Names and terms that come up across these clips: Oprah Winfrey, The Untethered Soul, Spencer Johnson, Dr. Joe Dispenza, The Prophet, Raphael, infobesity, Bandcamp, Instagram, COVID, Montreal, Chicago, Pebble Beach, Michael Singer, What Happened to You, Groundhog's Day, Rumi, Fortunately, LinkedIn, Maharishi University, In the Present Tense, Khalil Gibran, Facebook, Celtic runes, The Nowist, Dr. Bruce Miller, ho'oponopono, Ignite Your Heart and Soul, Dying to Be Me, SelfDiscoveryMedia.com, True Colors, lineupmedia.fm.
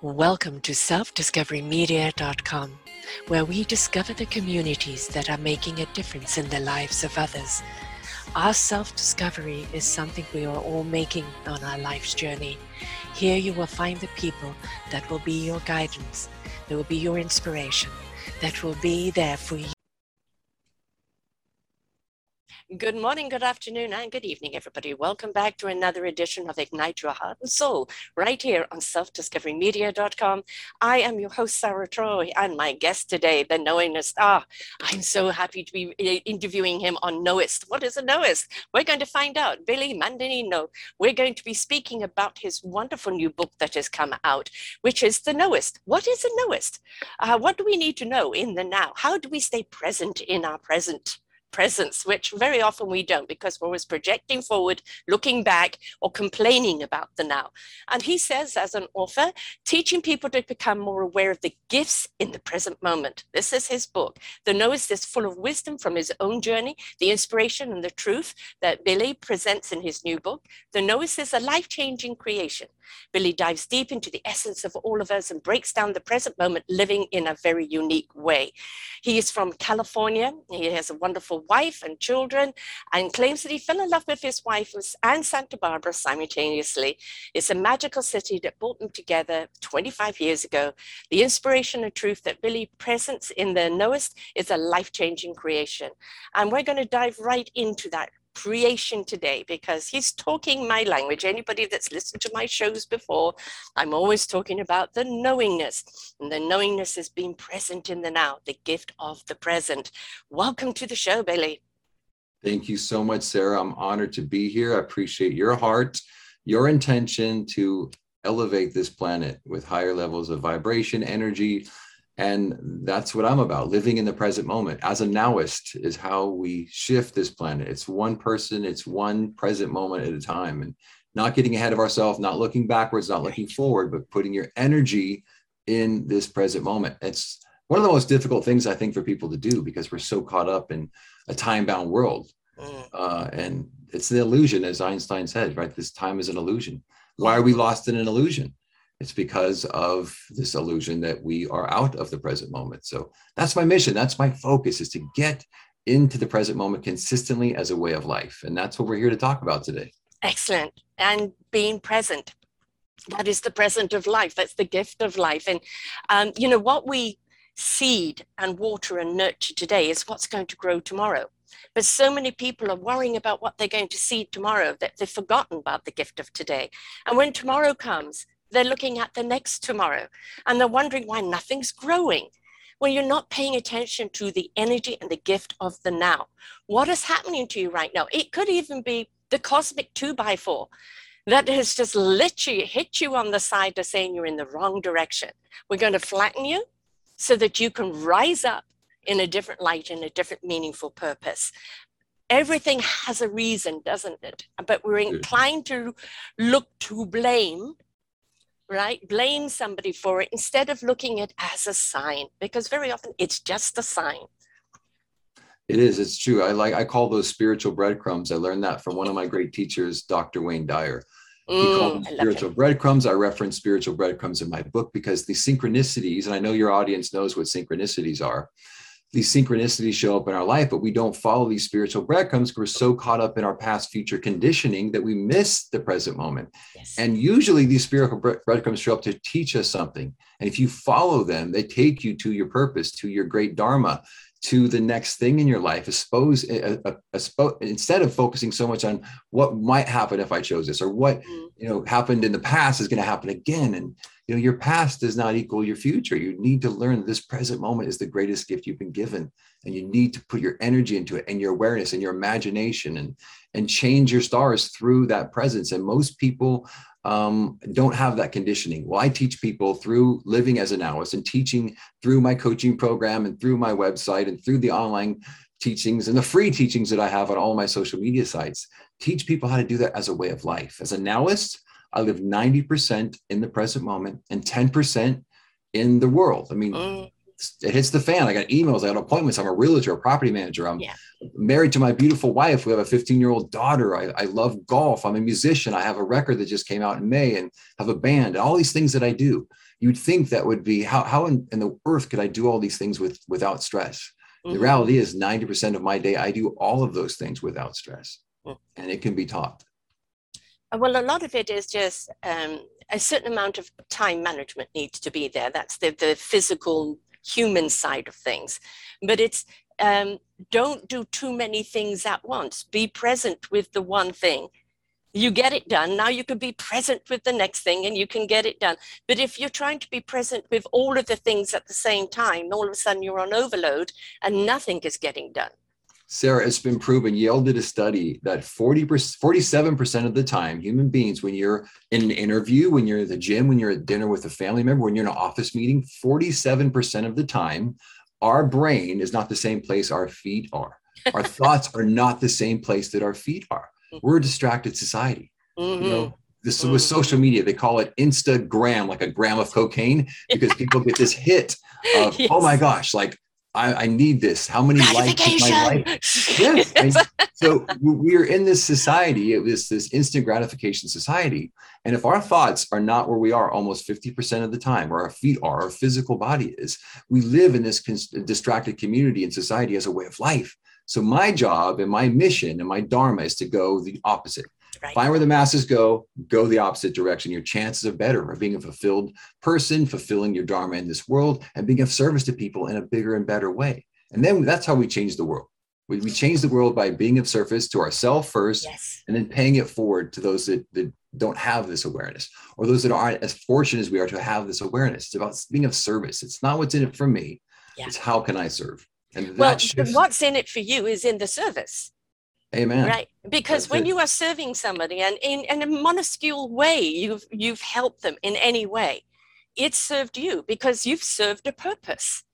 Welcome to SelfDiscoveryMedia.com, where we discover the communities that are making a difference in the lives of others. Our self-discovery is something we are all making on our life's journey. Here you will find the people that will be your guidance, that will be your inspiration, that will be there for you. Good morning, good afternoon, and good evening, everybody. Welcome back to another edition of Ignite Your Heart and Soul, right here on selfdiscoverymedia.com. I am your host, Sarah Troy, and my guest today, the Nowist. I'm so happy to be interviewing him on Nowist. What is a Nowist? We're going to find out. Billy Mandarino. We're going to be speaking about his wonderful new book that has come out, which is The Nowist. What is a Nowist? What do we need to know in the now? How do we stay present in our presence, which very often we don't, because we're always projecting forward, looking back, or complaining about the now. And he says, as an author, teaching people to become more aware of the gifts in the present moment. This is his book. The Nowist is full of wisdom from his own journey, the inspiration and the truth that Billy presents in his new book. The Nowist is a life-changing creation. Billy dives deep into the essence of all of us and breaks down the present moment, living in a very unique way. He is from California. He has a wonderful wife and children, and claims that he fell in love with his wife and Santa Barbara simultaneously. It's a magical city that brought them together 25 years ago. The inspiration and truth that Billy presents in The Nowist is a life-changing creation. And we're going to dive right into that creation today, because he's talking my language. Anybody that's listened to my shows before, I'm always talking about the knowingness, and the knowingness is being present in the now, the gift of the present. Welcome to the show, Billy. Thank you so much, Sarah. I'm honored to be here. I appreciate your heart, your intention to elevate this planet with higher levels of vibration, energy, and that's what I'm about, living in the present moment. As a Nowist is how we shift this planet. It's one person, it's one present moment at a time, and not getting ahead of ourselves, not looking backwards, not looking forward, but putting your energy in this present moment. It's one of the most difficult things, I think, for people to do, because we're so caught up in a time-bound world. And it's an illusion, as Einstein said, right? This time is an illusion. Why are we lost in an illusion? It's because of this illusion that we are out of the present moment. So that's my mission. That's my focus, is to get into the present moment consistently as a way of life. And that's what we're here to talk about today. Excellent. And being present. That is the present of life. That's the gift of life. And, you know, what we seed and water and nurture today is what's going to grow tomorrow. But so many people are worrying about what they're going to seed tomorrow that they've forgotten about the gift of today. And when tomorrow comes, they're looking at the next tomorrow, and they're wondering why nothing's growing. Well, you're not paying attention to the energy and the gift of the now. What is happening to you right now? It could even be the cosmic 2x4 that has just literally hit you on the side of saying you're in the wrong direction. We're going to flatten you so that you can rise up in a different light and a different meaningful purpose. Everything has a reason, doesn't it? But we're inclined to look to blame, right? Blame somebody for it instead of looking at it as a sign, because very often it's just a sign. It is. It's true. I call those spiritual breadcrumbs. I learned that from one of my great teachers, Dr. Wayne Dyer. He called them spiritual breadcrumbs. I reference spiritual breadcrumbs in my book, because the synchronicities, and I know your audience knows what synchronicities are. These synchronicities show up in our life, but we don't follow these spiritual breadcrumbs because we're so caught up in our past future conditioning that we miss the present moment. Yes. And usually these spiritual breadcrumbs show up to teach us something. And if you follow them, they take you to your purpose, to your great dharma, to the next thing in your life. Instead of focusing so much on what might happen if I chose this, or what happened in the past is going to happen again. And your past does not equal your future. You need to learn this present moment is the greatest gift you've been given, and you need to put your energy into it, and your awareness, and your imagination, and change your stars through that presence. And most people don't have that conditioning. Well, I teach people through living as a Nowist and teaching through my coaching program and through my website and through the online teachings and the free teachings that I have on all my social media sites, teach people how to do that as a way of life. As a Nowist, I live 90% in the present moment and 10% in the world. I mean, it hits the fan. I got emails, I got appointments. I'm a realtor, a property manager. I'm married to my beautiful wife. We have a 15-year-old daughter. I love golf. I'm a musician. I have a record that just came out in May and have a band, and all these things that I do. You'd think that would be how in the earth could I do all these things without stress? Mm-hmm. The reality is 90% of my day, I do all of those things without stress, and it can be taught. Well, a lot of it is just a certain amount of time management needs to be there. That's the physical human side of things. But it's don't do too many things at once. Be present with the one thing. You get it done. Now you can be present with the next thing and you can get it done. But if you're trying to be present with all of the things at the same time, all of a sudden you're on overload and nothing is getting done. Sarah, it's been proven. Yale did a study that 47% of the time, human beings, when you're in an interview, when you're at the gym, when you're at dinner with a family member, when you're in an office meeting, 47% of the time, our brain is not the same place our feet are. Our thoughts are not the same place that our feet are. We're a distracted society. Mm-hmm. You know, this with social media, they call it Instagram, like a gram of cocaine, because people get this hit of, oh my gosh, like, I need this. How many likes is my life? Yes. So we're in this society, it was this instant gratification society. And if our thoughts are not where we are almost 50% of the time, or our feet are, our physical body is, we live in this distracted community and society as a way of life. So my job and my mission and my dharma is to go the opposite. Right. Find where the masses go the opposite direction. Your chances are better of being a fulfilled person, fulfilling your dharma in this world, and being of service to people in a bigger and better way. And then that's how we change the world. We change the world by being of service to ourselves first, and then paying it forward to those that don't have this awareness, or those that aren't as fortunate as we are to have this awareness. It's about being of service. It's not what's in it for me. Yeah. It's how can I serve? And well, what's in it for you is in the service. Amen. Right. Because that's when you are serving somebody and in a minuscule way, you've helped them in any way. It served you because you've served a purpose.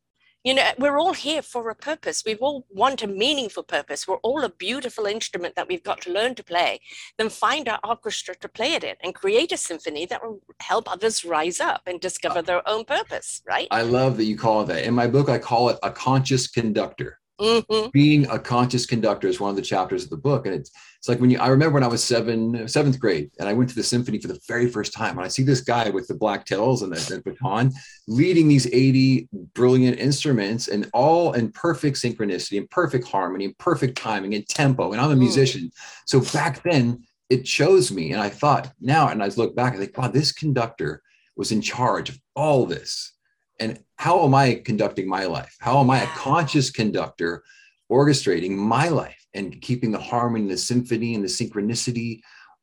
You know, we're all here for a purpose. We all want a meaningful purpose. We're all a beautiful instrument that we've got to learn to play, then find our orchestra to play it in and create a symphony that will help others rise up and discover their own purpose, right? I love that you call it that. In my book, I call it a conscious conductor. Mm-hmm. Being a conscious conductor is one of the chapters of the book. And it's like I remember when I was seventh grade and I went to the symphony for the very first time. And I see this guy with the black tails and the baton leading these 80 brilliant instruments, and all in perfect synchronicity and perfect harmony and perfect timing and tempo. And I'm a musician. So back then it chose me. And I thought now, and I look back, I think, wow, this conductor was in charge of all this. And how am I conducting my life? How am I a conscious conductor orchestrating my life and keeping the harmony, the symphony, and the synchronicity,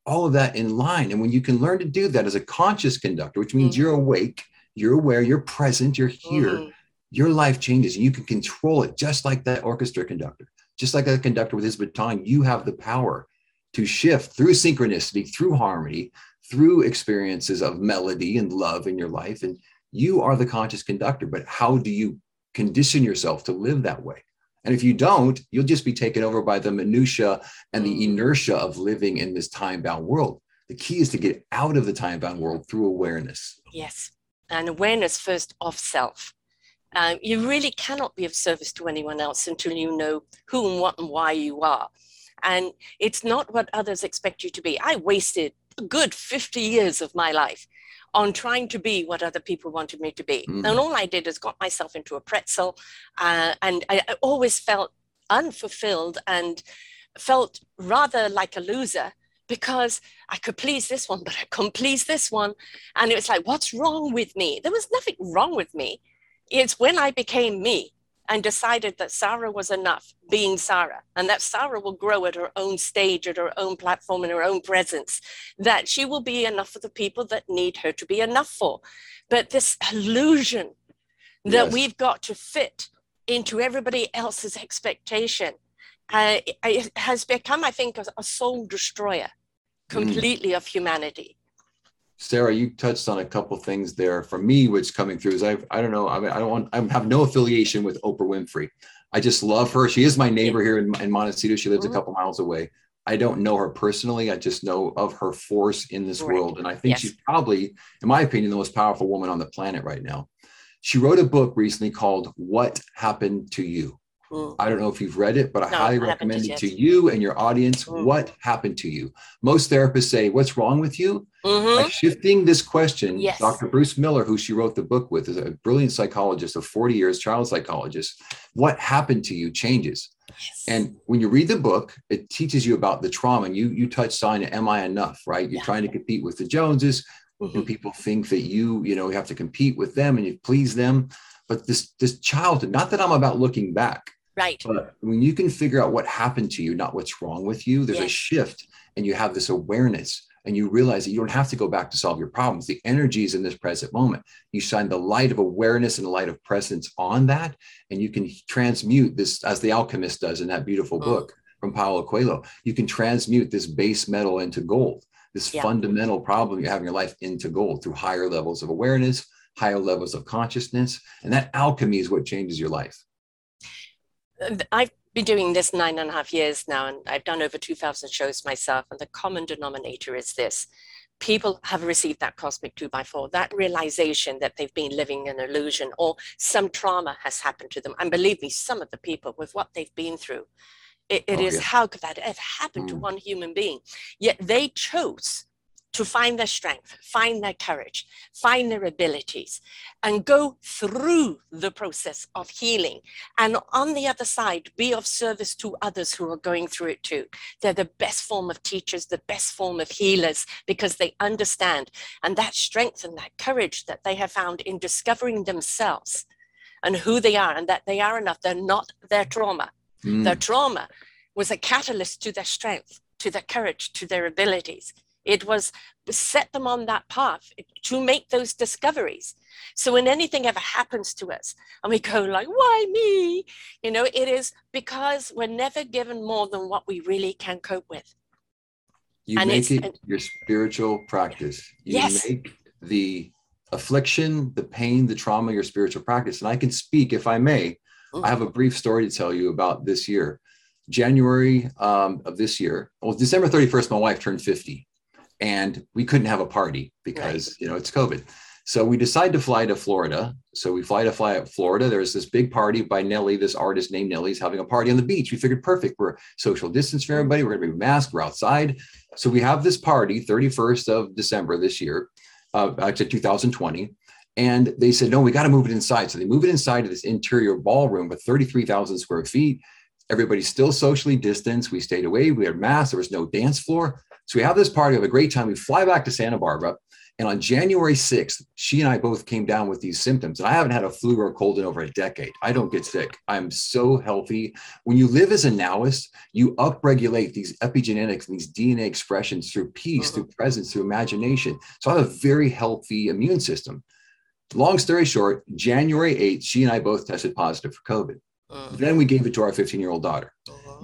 all of that in line? And when you can learn to do that as a conscious conductor, which means you're awake, you're aware, you're present, you're here, your life changes and you can control it just like that orchestra conductor, just like that conductor with his baton. You have the power to shift through synchronicity, through harmony, through experiences of melody and love in your life. And you are the conscious conductor, but how do you condition yourself to live that way? And if you don't, you'll just be taken over by the minutia and the inertia of living in this time-bound world. The key is to get out of the time-bound world through awareness. Yes, and awareness first of self. You really cannot be of service to anyone else until you know who and what and why you are. And it's not what others expect you to be. I wasted a good 50 years of my life on trying to be what other people wanted me to be. Mm-hmm. And all I did is got myself into a pretzel. And I always felt unfulfilled and felt rather like a loser because I could please this one, but I couldn't please this one. And it was like, what's wrong with me? There was nothing wrong with me. It's when I became me and decided that Sarah was enough being Sarah, and that Sarah will grow at her own stage, at her own platform, in her own presence, that she will be enough for the people that need her to be enough for. But this illusion that we've got to fit into everybody else's expectation it has become, I think, a soul destroyer completely of humanity. Sarah, you touched on a couple things there. For me, what's coming through is I have no affiliation with Oprah Winfrey. I just love her. She is my neighbor here in Montecito. She lives a couple miles away. I don't know her personally. I just know of her force in this world. And I think she's probably, in my opinion, the most powerful woman on the planet right now. She wrote a book recently called What Happened to You? I don't know if you've read it, but I highly recommend it to you and your audience. What happened to you? Most therapists say, what's wrong with you? Like shifting this question, Dr. Bruce Miller, who she wrote the book with, is a brilliant psychologist of 40 years, child psychologist. What happened to you changes. And when you read the book, it teaches you about the trauma. And you touched on, am I enough, right? You're trying to compete with the Joneses. And people think that you have to compete with them and you please them. But this childhood, not that I'm about looking back. Right. But when you can figure out what happened to you, not what's wrong with you, there's a shift and you have this awareness and you realize that you don't have to go back to solve your problems. The energy is in this present moment. You shine the light of awareness and the light of presence on that. And you can transmute this, as The Alchemist does in that beautiful book from Paolo Coelho. You can transmute this base metal into gold, this fundamental problem you have in your life into gold through higher levels of awareness, higher levels of consciousness. And that alchemy is what changes your life. I've been doing this 9.5 years now, and I've done over 2,000 shows myself. And the common denominator is this. People have received that cosmic 2x4, that realization that they've been living an illusion or some trauma has happened to them. And believe me, some of the people with what they've been through, it is how could that have happened to one human being? Yet they chose to find their strength, find their courage, find their abilities, and go through the process of healing. And on the other side, be of service to others who are going through it too. They're the best form of teachers, the best form of healers, because they understand. And that strength and that courage that they have found in discovering themselves and who they are, and that they are enough, they're not their trauma. Their trauma was a catalyst to their strength, to their courage, to their abilities. It was set them on that path to make those discoveries. So when anything ever happens to us and we go like, why me? It is because we're never given more than what we really can cope with. You make it your spiritual practice. You make the affliction, the pain, the trauma, your spiritual practice. And I can speak, if I may, I have a brief story to tell you about this year. January of this year, December 31st, my wife turned 50. And we couldn't have a party because, it's COVID. So we decided to fly to Florida. So we fly to Florida. There's this big party by Nelly, this artist named Nelly is having a party on the beach. We figured perfect. We're social distance for everybody. We're going to be masked. We're outside. So we have this party 31st of December this year, actually 2020. And they said, no, we got to move it inside. So they move it inside to this interior ballroom with 33,000 square feet. Everybody's still socially distanced. We stayed away. We had masks. There was no dance floor. So we have this party, we have a great time. We fly back to Santa Barbara. And on January 6th, she and I both came down with these symptoms. And I haven't had a flu or a cold in over a decade. I don't get sick. I'm so healthy. When you live as a Nowist, you upregulate these epigenetics and these DNA expressions through peace, through presence, through imagination. So I have a very healthy immune system. Long story short, January 8th, she and I both tested positive for COVID. Then we gave it to our 15-year-old daughter.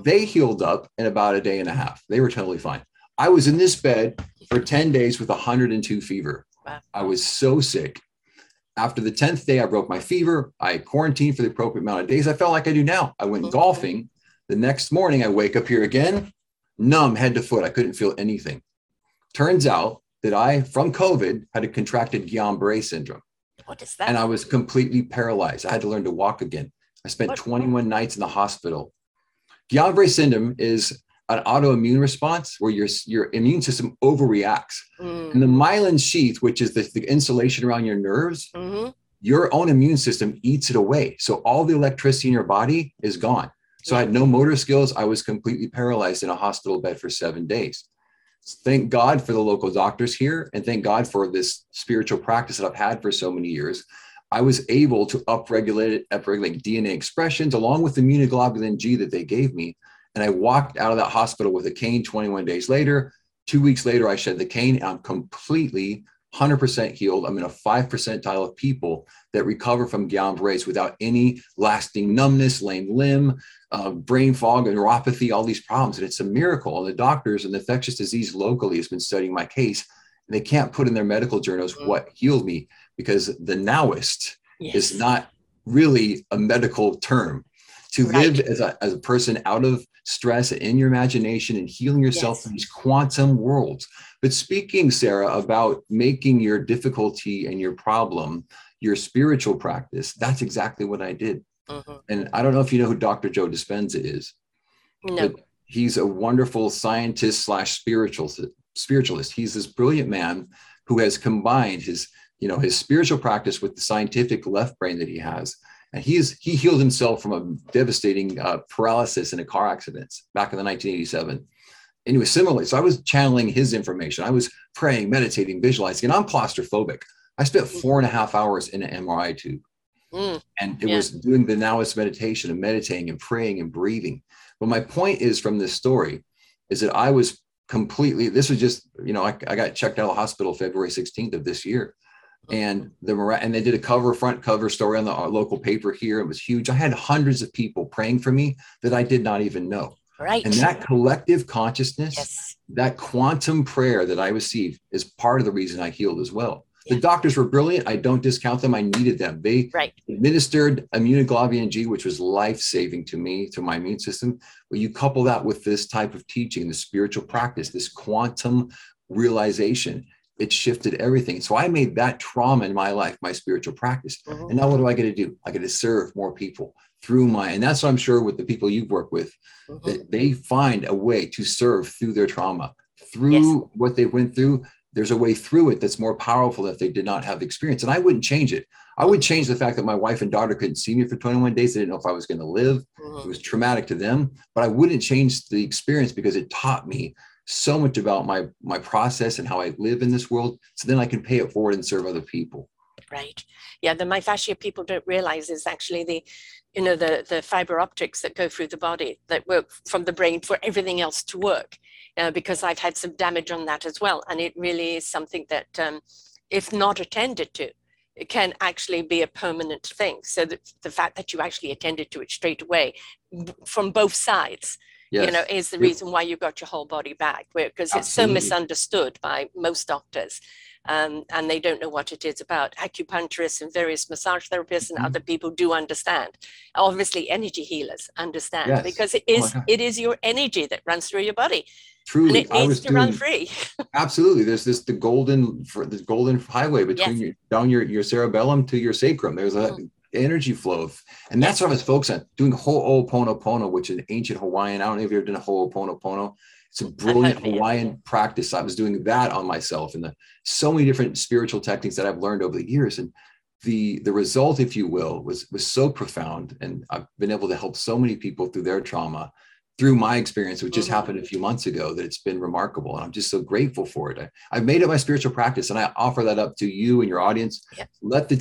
They healed up in about a day and a half. They were totally fine. I was in this bed for 10 days with 102 fever. Wow. I was so sick. After the 10th day, I broke my fever. I quarantined for the appropriate amount of days. I felt like I do now. I went golfing. The next morning, I wake up here again, numb head to foot. I couldn't feel anything. Turns out that I, from COVID, had contracted Guillain-Barré syndrome. What is that? And I was completely paralyzed. I had to learn to walk again. I spent 21 nights in the hospital. Guillain-Barré syndrome is an autoimmune response where your immune system overreacts. And the myelin sheath, which is the insulation around your nerves, your own immune system eats it away. So all the electricity in your body is gone. So I had no motor skills. I was completely paralyzed in a hospital bed for 7 days. Thank God for the local doctors here. And thank God for this spiritual practice that I've had for so many years. I was able to upregulate DNA expressions along with the immunoglobulin G that they gave me. And I walked out of that hospital with a cane 21 days later. 2 weeks later, I shed the cane. And I'm completely 100% healed. I'm in a 5% of people that recover from Guillain-Barré's without any lasting numbness, lame limb, brain fog, neuropathy, all these problems. And it's a miracle. And the doctors and the infectious disease locally has been studying my case. And they can't put in their medical journals what healed me, because the Nowist is not really a medical term. To live as a person out of stress in your imagination and healing yourself from these quantum worlds. But speaking, Sarah, about making your difficulty and your problem your spiritual practice. That's exactly what I did. Mm-hmm. And I don't know if you know who Dr. Joe Dispenza is. No. But he's a wonderful scientist slash spiritualist. He's this brilliant man who has combined his spiritual practice with the scientific left brain that he has. And he healed himself from a devastating paralysis in a car accident back in 1987. Anyway, similarly, so I was channeling his information. I was praying, meditating, visualizing, and I'm claustrophobic. I spent 4.5 hours in an MRI tube. And it was doing the Nowist meditation and meditating and praying and breathing. But my point is from this story is that I was completely, this was just, I got checked out of the hospital February 16th of this year. And they did a front cover story on the local paper here. It was huge. I had hundreds of people praying for me that I did not even know. Right. And that collective consciousness, that quantum prayer that I received is part of the reason I healed as well. Yeah. The doctors were brilliant. I don't discount them. I needed them. They administered immunoglobulin G, which was life-saving to me, to my immune system. But you couple that with this type of teaching, the spiritual practice, this quantum realization, it shifted everything. So I made that trauma in my life, my spiritual practice. Mm-hmm. And now what do I get to do? I get to serve more people through and that's what I'm sure with the people you've worked with, mm-hmm. that they find a way to serve through their trauma, through what they went through. There's a way through it that's more powerful if they did not have the experience. And I wouldn't change it. I would change the fact that my wife and daughter couldn't see me for 21 days. They didn't know if I was going to live. Mm-hmm. It was traumatic to them, but I wouldn't change the experience because it taught me so much about my process and how I live in this world. So then I can pay it forward and serve other people. Right. Yeah. The myofascia people don't realize is actually the fiber optics that go through the body that work from the brain for everything else to work, because I've had some damage on that as well. And it really is something that, if not attended to, it can actually be a permanent thing. So the fact that you actually attended to it straight away from both sides, is the reason why you got your whole body back, because it's so misunderstood by most doctors, and they don't know what it is about. Acupuncturists and various massage therapists and other people do understand. Obviously, energy healers understand because it is your energy that runs through your body. Truly, and it needs to run free. Absolutely, there's the golden highway between your cerebellum to your sacrum. There's a energy flow and that's what I was focused on, doing ho'oponopono, which is an ancient Hawaiian. I don't know if you've ever done a ho'oponopono. It's a brilliant Hawaiian practice. I was doing that on myself and so many different spiritual techniques that I've learned over the years, and the result, if you will, was so profound, and I've been able to help so many people through their trauma through my experience, which just happened a few months ago, that it's been remarkable. And I'm just so grateful for it. I've made it my spiritual practice, and I offer that up to you and your audience. Yep. Let the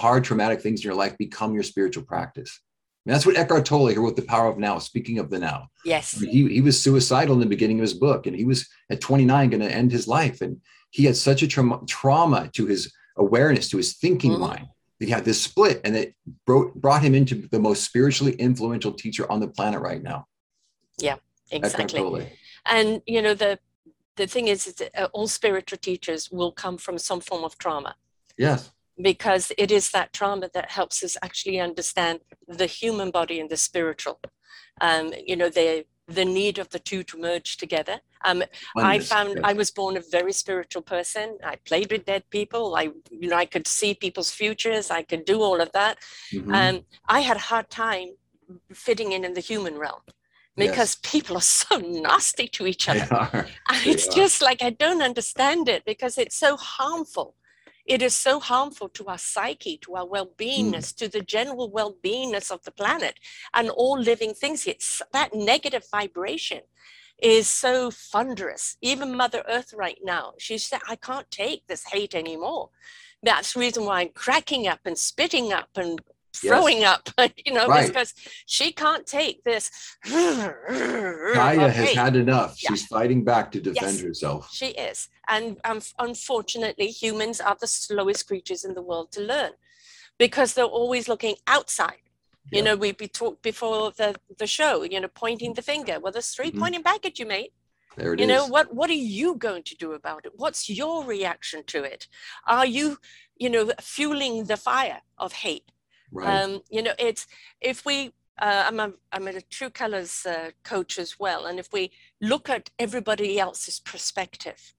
hard traumatic things in your life become your spiritual practice. And that's what Eckhart Tolle, who wrote The Power of Now, speaking of the now. Yes. I mean, he was suicidal in the beginning of his book, and he was at 29 going to end his life. And he had such a trauma to his awareness, to his thinking mind. He had this split, and it brought him into the most spiritually influential teacher on the planet right now. Yeah, exactly. And, the thing is that all spiritual teachers will come from some form of trauma. Yes. Because it is that trauma that helps us actually understand the human body and the spiritual. The need of the two to merge together. I found I was born a very spiritual person. I played with dead people. I could see people's futures. I could do all of that. I had a hard time fitting in the human realm. Because people are so nasty to each other. And it's just like, I don't understand it, because it's so harmful. It is so harmful to our psyche, to our well-beingness, to the general well-beingness of the planet and all living things. It's that negative vibration is so thunderous. Even Mother Earth right now, she said, I can't take this hate anymore. That's the reason why I'm cracking up and spitting up and throwing up, because she can't take this. Gaia has had enough. She's fighting back to defend herself. She is. And unfortunately, humans are the slowest creatures in the world to learn, because they're always looking outside. Yeah. We talked before the show, pointing the finger. Well, there's three pointing back at you, mate. There it is. What are you going to do about it? What's your reaction to it? Are you, fueling the fire of hate? Right. It's if we I'm a True Colors coach as well. And if we look at everybody else's perspective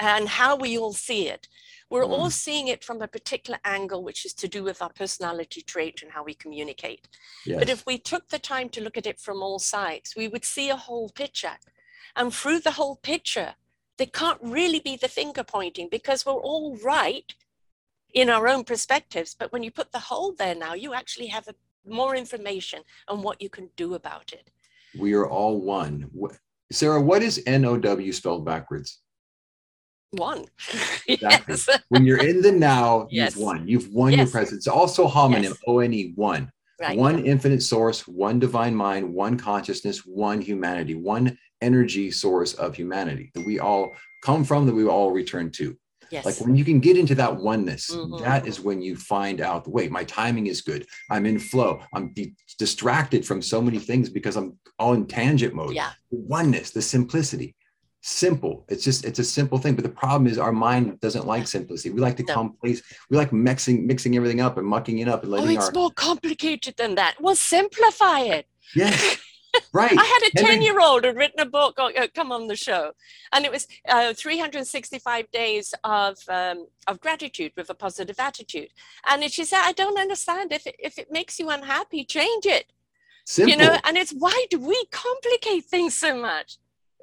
and how we all see it. We're all seeing it from a particular angle, which is to do with our personality trait and how we communicate. Yes. But if we took the time to look at it from all sides, we would see a whole picture. And through the whole picture, there can't really be the finger pointing, because we're all right in our own perspectives. But when you put the whole there now, you actually have more information on what you can do about it. We are all one. Sarah, what is NOW spelled backwards? One. Exactly. Yes. When you're in the now, yes. You've won. You've won, yes. Your presence. It's also homonym, yes. O-N-E, one. Right. One infinite source, one divine mind, one consciousness, one humanity, one energy source of humanity that we all come from, that we all return to. Yes. Like when you can get into that oneness, mm-hmm. that is when you find out, wait, my timing is good. I'm in flow. I'm distracted from so many things because I'm all in tangent mode. Yeah. The oneness, the simplicity. Simple. It's a simple thing. But the problem is our mind doesn't like simplicity. We like to complicate. We like mixing everything up and mucking it up and letting it's more complicated than that. Well, simplify it. Yes. Right. I had a 10-year-old who'd written a book, come on the show, and it was 365 days of gratitude with a positive attitude. And she said, I don't understand. If it makes you unhappy, change it. Simple. You know, and it's, why do we complicate things so much?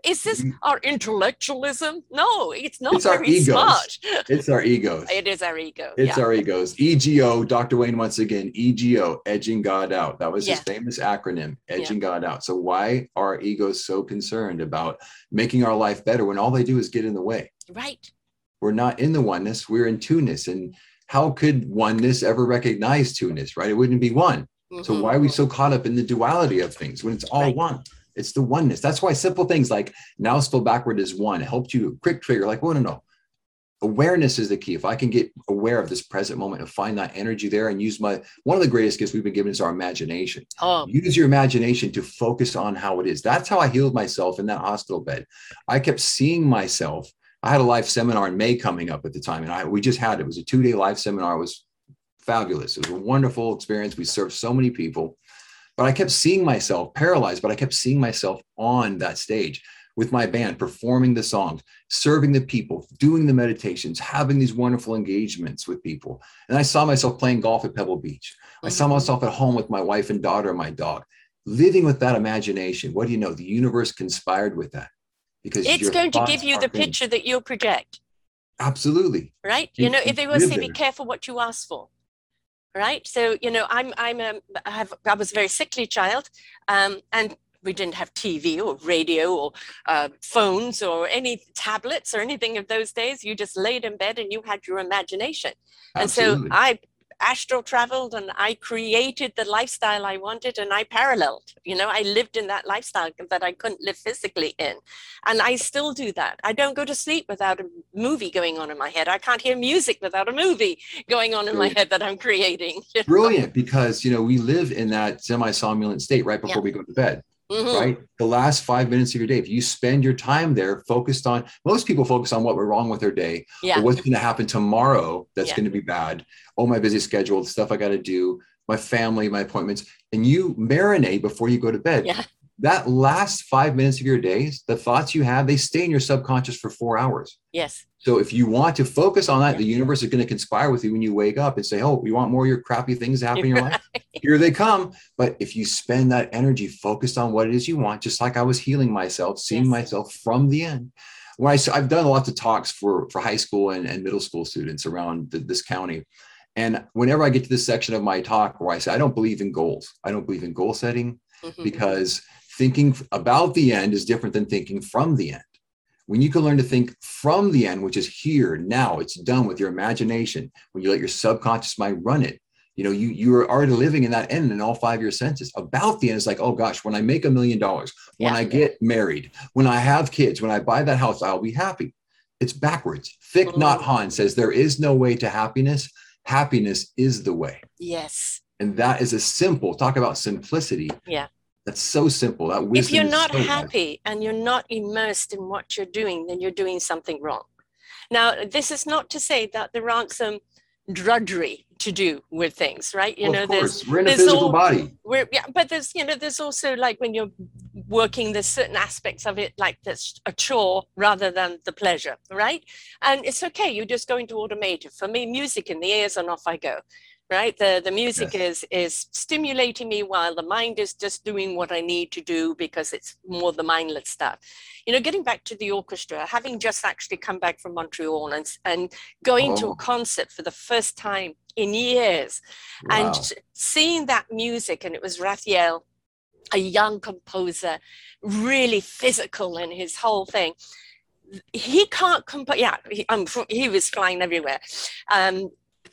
Is this our intellectualism? No, it's not. It's our very egos. Smart. It's our egos. It is our ego. It's our egos. EGO, Dr. Wayne, once again, EGO, edging God out. That was his famous acronym, edging God out. So why are egos so concerned about making our life better when all they do is get in the way? Right. We're not in the oneness. We're in two-ness. And how could oneness ever recognize two-ness, right? It wouldn't be one. Mm-hmm. So why are we so caught up in the duality of things when it's all one? It's the oneness. That's why simple things like now spell backward is one. It helped you quick trigger. Like, well, no. Awareness is the key. If I can get aware of this present moment and find that energy there and use one of the greatest gifts we've been given is our imagination. Use your imagination to focus on how it is. That's how I healed myself in that hospital bed. I kept seeing myself. I had a live seminar in May coming up at the time. And we just had, it was a 2-day live seminar. It was fabulous. It was a wonderful experience. We served so many people. But I kept seeing myself paralyzed, but I kept seeing myself on that stage with my band, performing the songs, serving the people, doing the meditations, having these wonderful engagements with people. And I saw myself playing golf at Pebble Beach. I saw myself at home with my wife and daughter and my dog, living with that imagination. What do you know? The universe conspired with that, because it's going to give you the picture that you'll project. Absolutely. Right. You know, if they will say, be careful what you ask for. Right. So, you know, I was a very sickly child, and we didn't have TV or radio or phones or any tablets or anything of those days. You just laid in bed and you had your imagination. Absolutely. And so I astral traveled and I created the lifestyle I wanted, and I paralleled. You know, I lived in that lifestyle that I couldn't live physically in. And I still do that. I don't go to sleep without a movie going on in my head. I can't hear music without a movie going on in my head that I'm creating. You know? Brilliant, because, you know, we live in that semi-somnolent state right before we go to bed. Mm-hmm. Right. The last 5 minutes of your day, if you spend your time there focused on, most people focus on what went wrong with their day, or what's going to happen tomorrow that's going to be bad. Oh, my busy schedule, the stuff I got to do, my family, my appointments, and you marinate before you go to bed. Yeah. That last 5 minutes of your days, the thoughts you have, they stay in your subconscious for 4 hours. Yes. So if you want to focus on that, the universe is going to conspire with you when you wake up and say, oh, you want more of your crappy things to happen in your life? Here they come. But if you spend that energy focused on what it is you want, just like I was healing myself, seeing myself from the end. When I've done lots of talks for high school and middle school students around this county. And whenever I get to this section of my talk where I say, I don't believe in goals. I don't believe in goal setting, because thinking about the end is different than thinking from the end. When you can learn to think from the end, which is here, now, it's done with your imagination, when you let your subconscious mind run it, you know, you're already living in that end in all 5 year senses. About the end, it's like, oh gosh, when I make $1 million, when I get married, when I have kids, when I buy that house, I'll be happy. It's backwards. Thich Nhat Hanh says, there is no way to happiness. Happiness is the way. Yes. And that is talk about simplicity. Yeah. That's so simple. That wisdom. If you're not happy and you're not immersed in what you're doing, then you're doing something wrong. Now, this is not to say that there aren't some drudgery to do with things, right? You know, of course. We're in a physical body. But there's also, like, when you're working, there's certain aspects of it, like that's a chore rather than the pleasure, right? And it's okay, you just go into automative. For me, music in the ears and off I go, right? The music is stimulating me while the mind is just doing what I need to do, because it's more the mindless stuff. You know, getting back to the orchestra, having just actually come back from Montreal and going to a concert for the first time in years, and seeing that music, and it was Raphael, a young composer, really physical in his whole thing. He can't compose. Yeah, he was flying everywhere.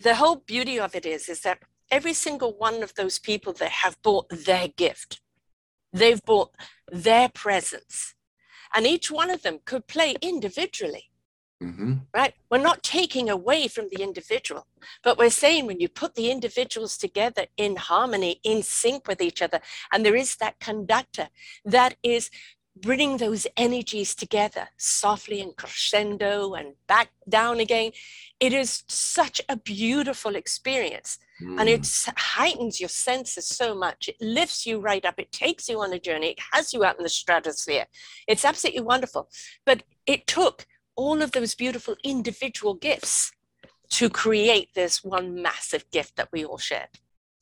The whole beauty of it is that every single one of those people that have bought their gift, they've bought their presence, and each one of them could play individually. Mm-hmm. Right? We're not taking away from the individual, but we're saying when you put the individuals together in harmony, in sync with each other, and there is that conductor that is bringing those energies together softly and crescendo and back down again, it is such a beautiful experience. And it heightens your senses so much. It lifts you right up. It takes you on a journey. It has you out in the stratosphere. It's absolutely wonderful. But it took all of those beautiful individual gifts to create this one massive gift that we all share.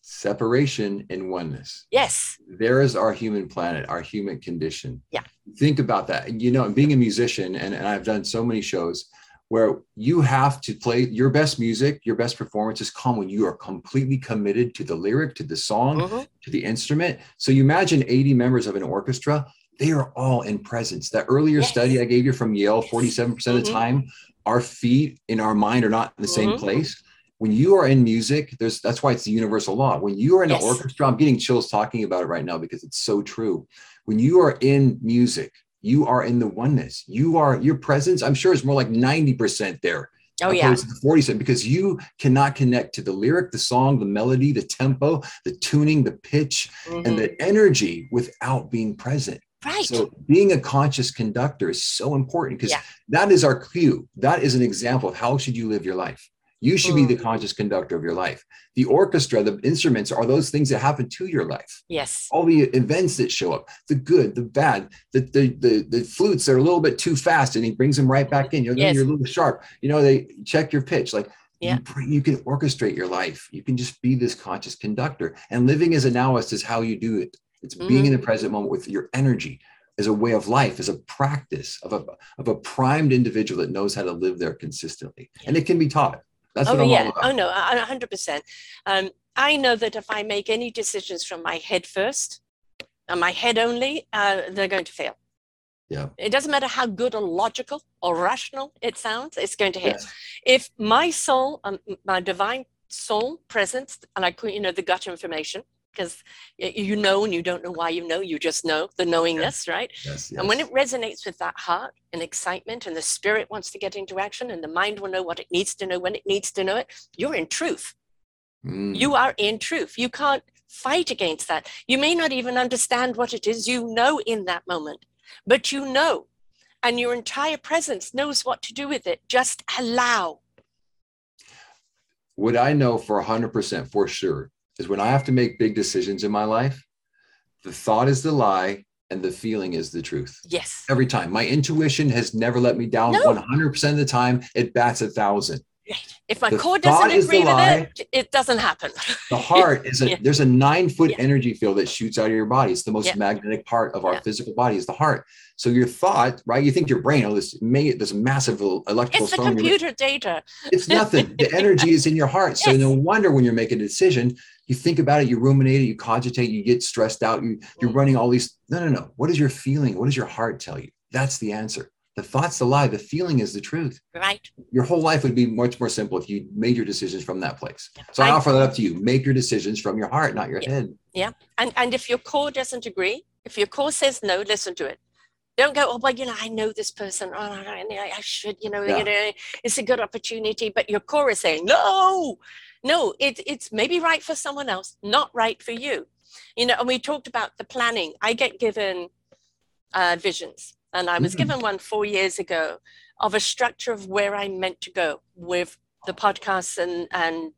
Separation and oneness. Yes. There is our human planet, our human condition. Yeah. Think about that. You know, being a musician, and I've done so many shows where you have to play your best music, your best performances come when you are completely committed to the lyric, to the song, to the instrument. So you imagine 80 members of an orchestra, they are all in presence. That earlier study I gave you from Yale, 47% of the time, our feet and our mind are not in the same place. When you are in music, that's why it's the universal law. When you are in an orchestra, I'm getting chills talking about it right now because it's so true. When you are in music, you are in the oneness. Your presence, I'm sure, is more like 90% there. Oh, yeah. To the 47, because you cannot connect to the lyric, the song, the melody, the tempo, the tuning, the pitch, and the energy without being present. Right. So being a conscious conductor is so important, because that is our cue. That is an example of how should you live your life. You should be the conscious conductor of your life. The orchestra, the instruments are those things that happen to your life. Yes. All the events that show up, the good, the bad, the flutes that are a little bit too fast and he brings them right back in. You're a little sharp. You know, they check your pitch. Like you can orchestrate your life. You can just be this conscious conductor, and living as a Nowist is how you do it. It's being in the present moment with your energy as a way of life, as a practice of a primed individual that knows how to live there consistently. Yeah. And it can be taught. That's what I'm all about. Oh, no, 100%. I know that if I make any decisions from my head first and my head only, they're going to fail. Yeah. It doesn't matter how good or logical or rational it sounds, it's going to hit. Yeah. If my soul, my divine soul presence, and I call, the gut information, because you know, and you don't know why you know, you just know the knowingness, right? Yes. And when it resonates with that heart and excitement, and the spirit wants to get into action, and the mind will know what it needs to know when it needs to know it, you're in truth. You are in truth. You can't fight against that. You may not even understand what it is you know in that moment, but you know, and your entire presence knows what to do with it. Just allow. What I know for 100% for sure is when I have to make big decisions in my life, the thought is the lie and the feeling is the truth. Yes. Every time. My intuition has never let me down. 100% of the time, it bats 1,000. Right. If my core doesn't agree with it, it doesn't happen. The heart is there's a 9-foot energy field that shoots out of your body. It's the most magnetic part of our physical body is the heart. So your thought, right? You think your brain, this massive electrical storm. It's the computer data. It's nothing. The energy is in your heart. So no wonder when you're making a decision, you think about it, you ruminate it, you cogitate, you get stressed out, you're running all these. No. What is your feeling? What does your heart tell you? That's the answer. The thought's the lie. The feeling is the truth. Right. Your whole life would be much more simple if you made your decisions from that place. So I offer that up to you. Make your decisions from your heart, not your head. Yeah. And if your core doesn't agree, if your core says no, listen to it. Don't go, I know this person. Oh, I should, it's a good opportunity. But your core is saying, no, it's maybe right for someone else, not right for you. You know, and we talked about the planning. I get given visions. And I was given one 4 years ago of a structure of where I meant to go with the podcasts and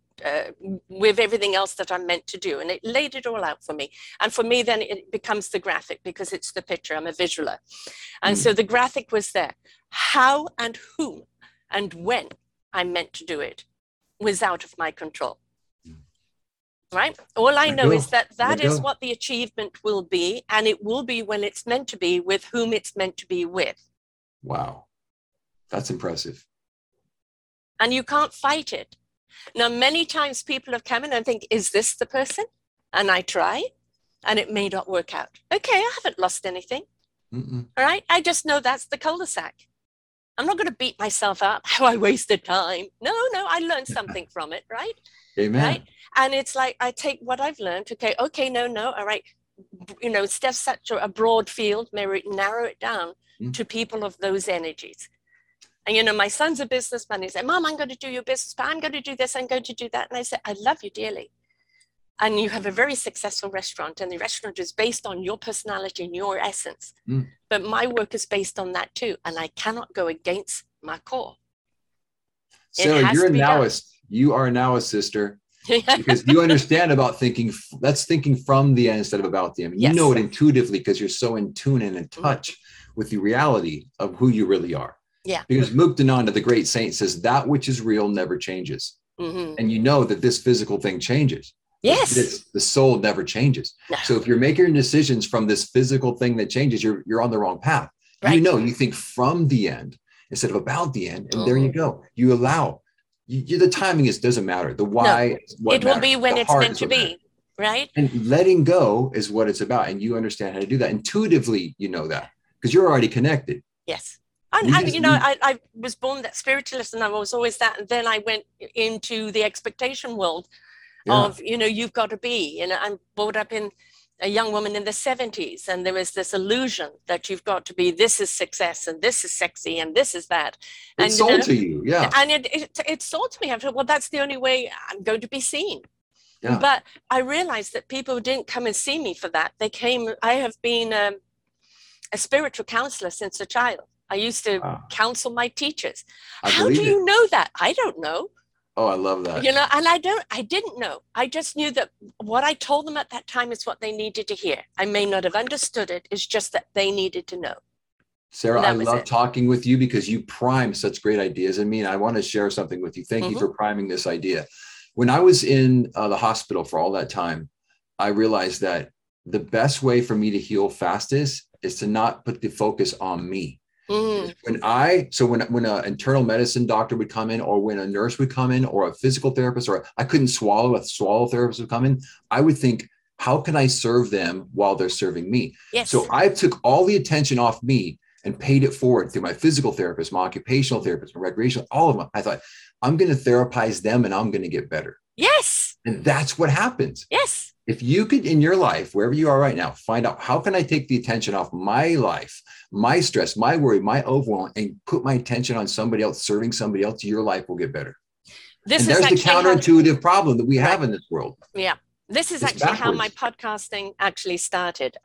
with everything else that I'm meant to do. And it laid it all out for me. And for me, then it becomes the graphic because it's the picture. I'm a visualer. And so the graphic was there. How and whom and when I meant to do it was out of my control. Right? All I know is that is what the achievement will be, and it will be when it's meant to be with whom it's meant to be with. Wow. That's impressive. And you can't fight it. Now, many times people have come in and think, is this the person? And I try, and it may not work out. Okay, I haven't lost anything. Mm-mm. All right? I just know that's the cul-de-sac. I'm not going to beat myself up. How I wasted time. No, I learned something from it, right? Amen. Right? And it's like, I take what I've learned. Okay, all right. You know, Steph, such a broad field, maybe narrow it down to people of those energies. And, you know, my son's a businessman. He said, Mom, I'm going to do your business plan. I'm going to do this. I'm going to do that. And I said, I love you dearly. And you have a very successful restaurant. And the restaurant is based on your personality and your essence. Mm. But my work is based on that too. And I cannot go against my core. Sarah, you're a Nowist. You are a Nowist, sister. Because you understand about thinking. That's thinking from the instead of about the end. You know it intuitively because you're so in tune and in touch with the reality of who you really are. Yeah. Because Muktananda, the great saint, says that which is real never changes. Mm-hmm. And you know that this physical thing changes. Yes. The soul never changes. No. So if you're making decisions from this physical thing that changes, you're on the wrong path. Right. You know, you think from the end instead of about the end. And there you go. You allow. The timing doesn't matter. The why is what it will matters. Be when the it's meant to be. Matters. Right. And letting go is what it's about. And you understand how to do that. Intuitively, you know that because you're already connected. Yes. And I was born that spiritualist and I was always that. And then I went into the expectation world of, you've got to be. And I'm brought up in a young woman in the 70s. And there was this illusion that you've got to be, this is success and this is sexy and this is that. And it's sold to you. Yeah. And it sold to me. I thought, well, that's the only way I'm going to be seen. Yeah. But I realized that people didn't come and see me for that. They came. I have been a spiritual counselor since a child. I used to counsel my teachers. How do you know that? I don't know. Oh, I love that. You know, and I didn't know. I just knew that what I told them at that time is what they needed to hear. I may not have understood it. It's just that they needed to know. Sarah, I love talking with you because you prime such great ideas in me. And I want to share something with you. Thank you for priming this idea. When I was in the hospital for all that time, I realized that the best way for me to heal fastest is to not put the focus on me. Mm. When an internal medicine doctor would come in, or when a nurse would come in, or a physical therapist, or I couldn't swallow, a swallow therapist would come in, I would think, how can I serve them while they're serving me? Yes. So I took all the attention off me and paid it forward through my physical therapist, my occupational therapist, my recreational, all of them. I thought, I'm going to therapize them and I'm going to get better. Yes. And that's what happens. Yes. If you could, in your life, wherever you are right now, find out, how can I take the attention off my life, my stress, my worry, my overwhelm, and put my attention on somebody else, serving somebody else, your life will get better. There's the counterintuitive problem that we have in this world. Yeah. This is actually how my podcasting actually started.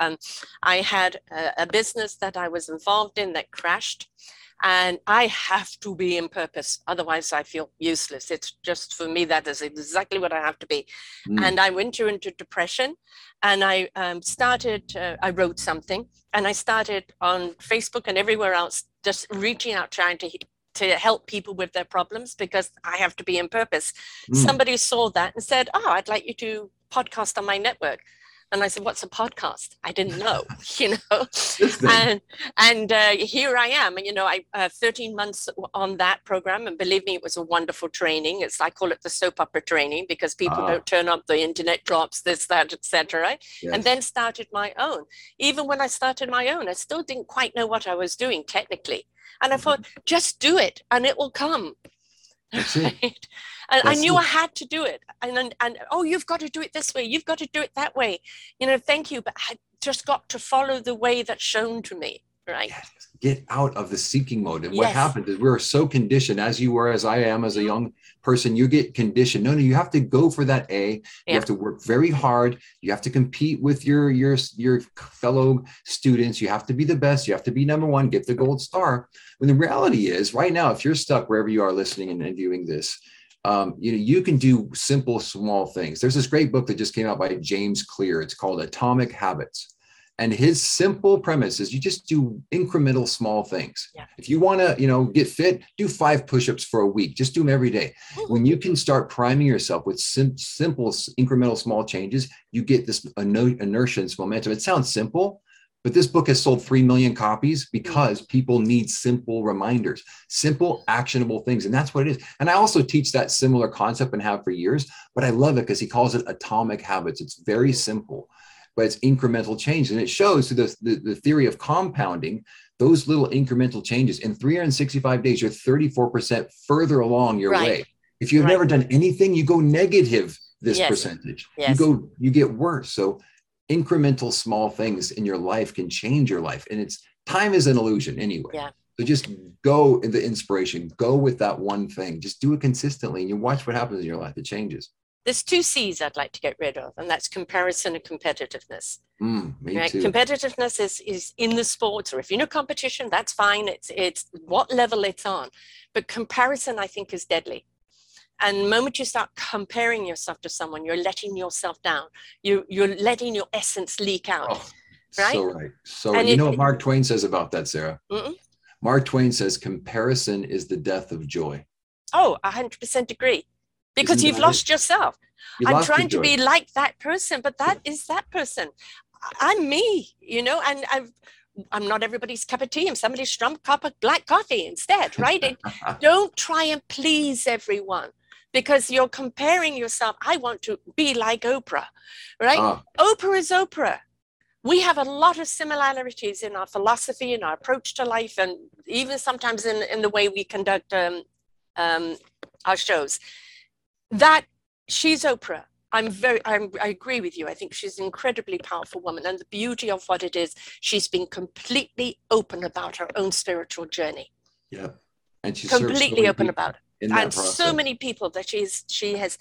I had a business that I was involved in that crashed, and I have to be in purpose. Otherwise, I feel useless. It's just for me, that is exactly what I have to be. Mm. And I went into depression, and I I wrote something, and I started on Facebook and everywhere else, just reaching out, trying to help people with their problems because I have to be in purpose. Mm. Somebody saw that and said, oh, I'd like you to podcast on my network. And I said, what's a podcast? I didn't know, you know, and here I am. And, you know, I 13 months on that program. And believe me, it was a wonderful training. I call it the soap opera training because people don't turn up, the internet drops, this, that, et cetera. Right? Yes. And then started my own. Even when I started my own, I still didn't quite know what I was doing technically. And I thought, just do it and it will come. That's right? It. And I knew I had to do it. And oh, you've got to do it this way. You've got to do it that way. You know, thank you. But I just got to follow the way that's shown to me. Right. Yes. Get out of the seeking mode. And what happened is we're so conditioned, as you were, as I am, as a young person, you get conditioned. No, you have to go for that A. You have to work very hard. You have to compete with your fellow students. You have to be the best. You have to be number one, get the gold star. When the reality is right now, if you're stuck wherever you are listening and viewing this, You can do simple, small things. There's this great book that just came out by James Clear. It's called Atomic Habits. And his simple premise is you just do incremental small things. Yeah. If you want to, get fit, do 5 push-ups for a week. Just do them every day. When you can start priming yourself with simple, incremental, small changes, you get this inertia, this momentum. It sounds simple, but this book has sold 3 million copies because people need simple reminders, simple, actionable things. And that's what it is. And I also teach that similar concept and have for years, but I love it because he calls it Atomic Habits. It's very simple, but it's incremental change. And it shows through the theory of compounding, those little incremental changes. In 365 days, you're 34% further along your way. If you've never done anything, you go negative this percentage. Yes. You get worse. So incremental small things in your life can change your life. And time is an illusion anyway. Yeah. So just go in the inspiration, go with that one thing, just do it consistently and you watch what happens in your life. It changes. There's 2 C's I'd like to get rid of, and that's comparison and competitiveness. Me too. Competitiveness is in the sports, or if you're in a competition, that's fine. It's what level it's on. But comparison, I think, is deadly. And the moment you start comparing yourself to someone, you're letting yourself down. You're letting your essence leak out. Oh, right? So right. You know what Mark Twain says about that, Sarah? Mm-mm. Mark Twain says comparison is the death of joy. Oh, 100% agree. Because you've lost yourself. I'm trying to be like that person, but that is that person. I'm me, and I'm not everybody's cup of tea. I'm somebody's strong cup of black coffee instead, right? Don't try and please everyone because you're comparing yourself. I want to be like Oprah, right? Oprah is Oprah. We have a lot of similarities in our philosophy, in our approach to life, and even sometimes in the way we conduct our shows. That she's Oprah. I agree with you. I think she's an incredibly powerful woman, and the beauty of what it is, she's been completely open about her own spiritual journey. Yeah, and she's completely open about it, and so many people that she has,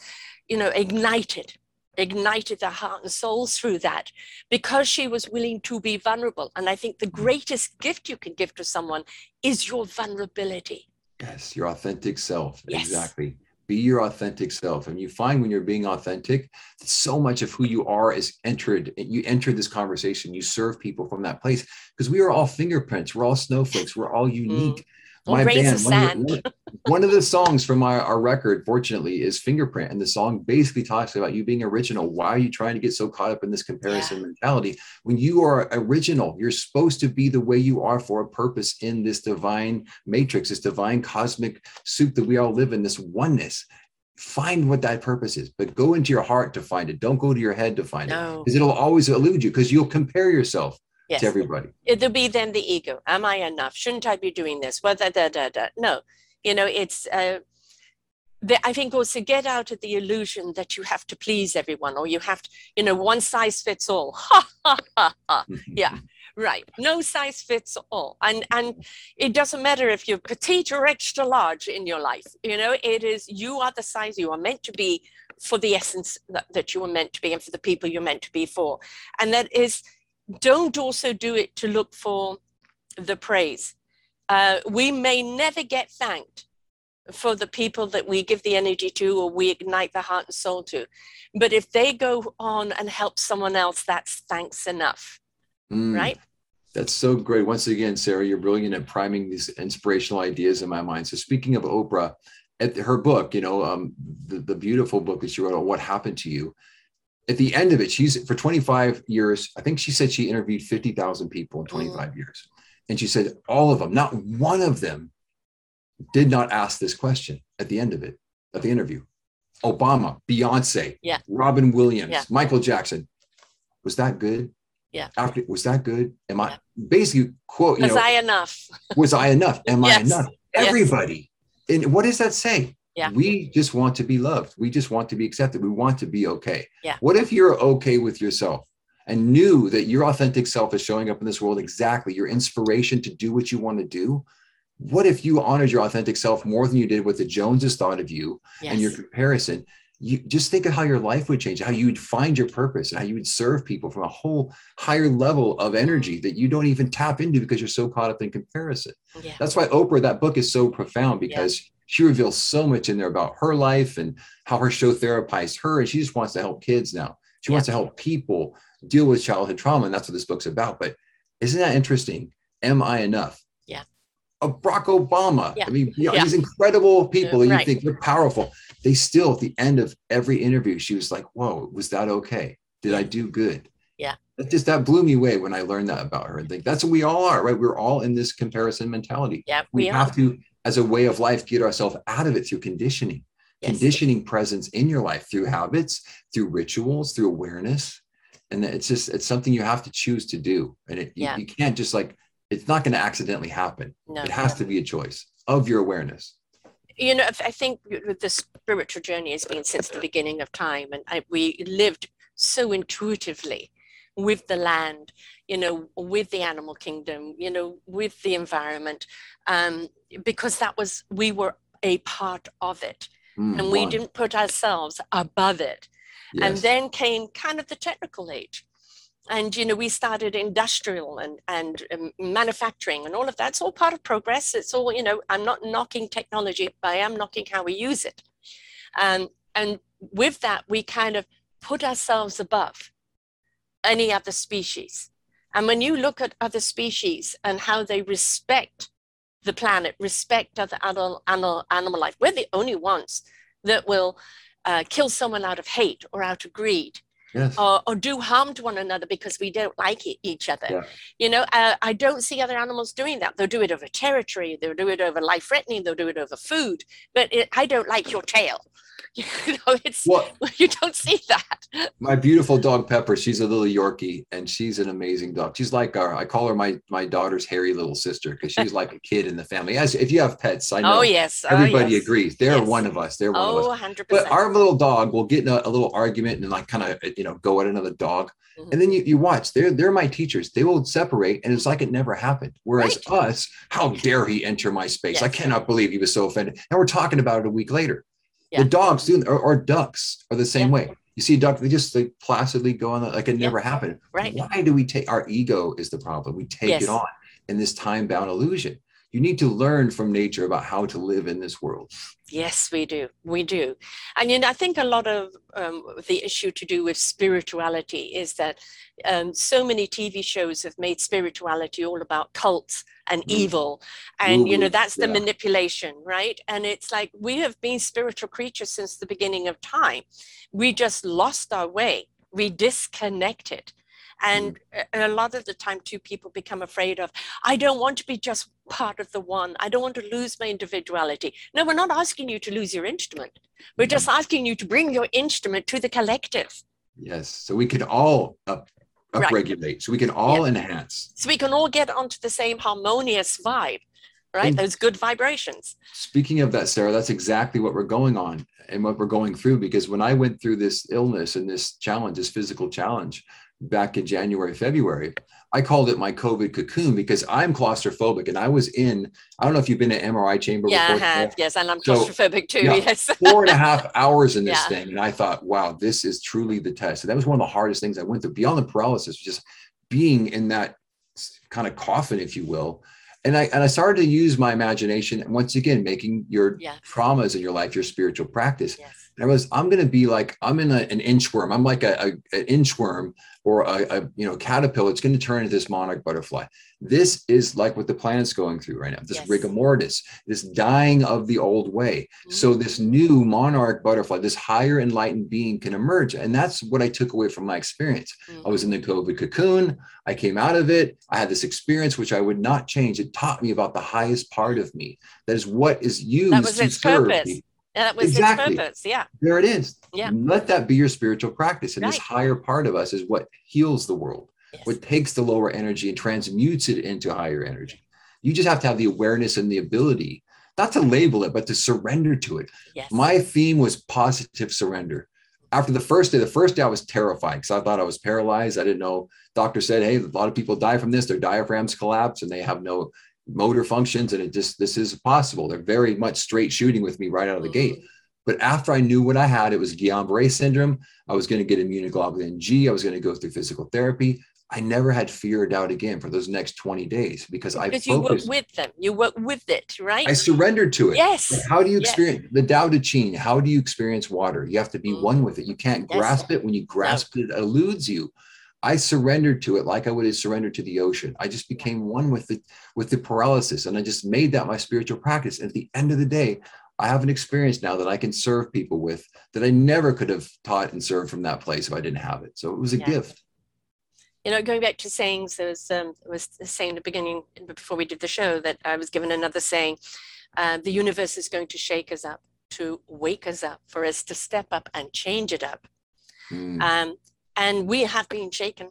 ignited their heart and souls through that, because she was willing to be vulnerable. And I think the greatest gift you can give to someone is your vulnerability. Yes, your authentic self. Yes. Exactly. Be your authentic self. And you find when you're being authentic, so much of who you are is entered. You enter this conversation. You serve people from that place because we are all fingerprints. We're all snowflakes. We're all unique. My band, one of the songs from our record, Fortunately, is Fingerprint. And the song basically talks about you being original. Why are you trying to get so caught up in this comparison mentality? When you are original, you're supposed to be the way you are for a purpose in this divine matrix, this divine cosmic soup that we all live in, this oneness. Find what that purpose is, but go into your heart to find it. Don't go to your head to find it, because it'll always elude you, because you'll compare yourself. Yes. To everybody. It'll be then the ego. Am I enough? Shouldn't I be doing this? Well, No, it's, I think also get out of the illusion that you have to please everyone, or you have to, one size fits all. Ha, ha, ha, ha. Yeah, right. No size fits all. And it doesn't matter if you're petite or extra large in your life. It is, you are the size you are meant to be for the essence that you were meant to be and for the people you're meant to be for. And that is, don't also do it to look for the praise. We may never get thanked for the people that we give the energy to, or we ignite the heart and soul to. But if they go on and help someone else, that's thanks enough, right? That's so great. Once again, Sarah, you're brilliant at priming these inspirational ideas in my mind. So speaking of Oprah, at her book, the beautiful book that she wrote on What Happened to You, at the end of it, she's for 25 years, I think she said she interviewed 50,000 people in 25 years. And she said, all of them, not one of them did not ask this question at the end of it, of the interview. Obama, Beyonce, Robin Williams, Michael Jackson. Was that good? Yeah. After, was that good? Am I basically quote, was I enough? Was I enough? Am I enough? Everybody. Yes. And what does that say? Yeah. We just want to be loved. We just want to be accepted. We want to be okay. Yeah. What if you're okay with yourself and knew that your authentic self is showing up in this world exactly, your inspiration to do what you want to do? What if you honored your authentic self more than you did what the Joneses thought of you and your comparison? You just think of how your life would change, how you would find your purpose, and how you would serve people from a whole higher level of energy that you don't even tap into because you're so caught up in comparison. Yeah. That's why Oprah, that book is so profound, because She reveals so much in there about her life and how her show therapized her. And she just wants to help kids now. She wants to help people deal with childhood trauma. And that's what this book's about. But isn't that interesting? Am I enough? Yeah. Of Barack Obama. Yeah. I mean, you know, these incredible people that you think they're powerful. They still, at the end of every interview, she was like, whoa, was that okay? Did I do good? Yeah. That blew me away when I learned that about her. I think that's what we all are, right? We're all in this comparison mentality. Yeah, we have to, as a way of life, get ourselves out of it through conditioning. Yes. Conditioning presence in your life through habits, through rituals, through awareness. And it's just, it's something you have to choose to do. And you can't just like, it's not going to accidentally happen. No, it has to be a choice of your awareness. You know, I think with the spiritual journey has been since the beginning of time. And we lived so intuitively with the land, you know, with the animal kingdom, you know, with the environment, because that was, we were a part of it. And we didn't put ourselves above it. Yes. And then came kind of the technical age. And, you know, we started industrial and manufacturing and all of that. It's all part of progress. It's all, you know, I'm not knocking technology, but I am knocking how we use it. And with that, we kind of put ourselves above any other species. And when you look at other species and how they respect the planet, respect other animal life. We're the only ones that will kill someone out of hate or out of greed, or do harm to one another because we don't like each other. Yeah. You know, I don't see other animals doing that. They'll do it over territory. They'll do it over life-threatening. They'll do it over food. But I don't like your tail. You know, you don't see that. My beautiful dog Pepper, she's a little Yorkie, and she's an amazing dog. She's like I call her my daughter's hairy little sister because she's like a kid in the family. As if you have pets, I know. Oh yes, everybody agrees. They're one of us. They're one of us. 100%. But our little dog will get in a little argument and like kind of go at another dog, and then you watch. They're my teachers. They will separate, and it's like it never happened. Whereas us, how dare he enter my space? Yes. I cannot believe he was so offended. And we're talking about it a week later. Yeah. The dogs do, or ducks are the same way. You see a duck, they just placidly go on like it never happened. Right. Why do we take our ego is the problem? We take it on in this time-bound illusion. You need to learn from nature about how to live in this world. Yes, we do. We do. And I think a lot of the issue to do with spirituality is that so many TV shows have made spirituality all about cults and evil. And, that's the manipulation, right? And it's like we have been spiritual creatures since the beginning of time. We just lost our way. We disconnected. And a lot of the time, too, people become afraid of, I don't want to be just part of the one. I don't want to lose my individuality. No, we're not asking you to lose your instrument. We're just asking you to bring your instrument to the collective. Yes. So we can all upregulate. Right. So we can all enhance. So we can all get onto the same harmonious vibe, right? And those good vibrations. Speaking of that, Sarah, that's exactly what we're going on and what we're going through. Because when I went through this illness and this challenge, this physical challenge, back in January, February, I called it my COVID cocoon because I'm claustrophobic and I was in, I don't know if you've been in an MRI chamber before. I have, yes, and I'm claustrophobic too, 4.5 hours in this thing. And I thought, wow, this is truly the test. And that was one of the hardest things I went through beyond the paralysis, just being in that kind of coffin, if you will. And I started to use my imagination, and once again, making your traumas in your life, your spiritual practice. Yes. And I was, I'm going to be like, I'm in an inchworm. I'm like an inchworm or a caterpillar. It's going to turn into this monarch butterfly. This is like what the planet's going through right now. This rigor mortis, this dying of the old way. Mm-hmm. So this new monarch butterfly, this higher enlightened being can emerge. And that's what I took away from my experience. Mm-hmm. I was in the COVID cocoon. I came out of it. I had this experience, which I would not change. It taught me about the highest part of me. That is what is used that was to its serve purpose. Me. And that was his purpose. Yeah. There it is. Yeah. Let that be your spiritual practice. And this higher part of us is what heals the world, what takes the lower energy and transmutes it into higher energy. You just have to have the awareness and the ability, not to label it, but to surrender to it. Yes. My theme was positive surrender. After the first day I was terrified because I thought I was paralyzed. I didn't know. Doctor said, hey, a lot of people die from this. Their diaphragms collapse and they have no motor functions, and this is possible. They're very much straight shooting with me right out of the gate. But after I knew what I had, it was Guillain-Barré syndrome. I was going to get immunoglobulin G. I was going to go through physical therapy. I never had fear or doubt again for those next 20 days because you were with them. You were with it, right? I surrendered to it. Yes. Like, how do you experience the Tao Te Ching? How do you experience water? You have to be one with it. You can't grasp it. When you grasp it, it eludes you. I surrendered to it like I would have surrendered to the ocean. I just became one with the paralysis, and I just made that my spiritual practice. And at the end of the day, I have an experience now that I can serve people with that I never could have taught and served from that place if I didn't have it. So it was a gift. You know, going back to sayings, there was a saying in the beginning before we did the show that I was given another saying, the universe is going to shake us up, to wake us up, for us to step up and change it up. And we have been shaken.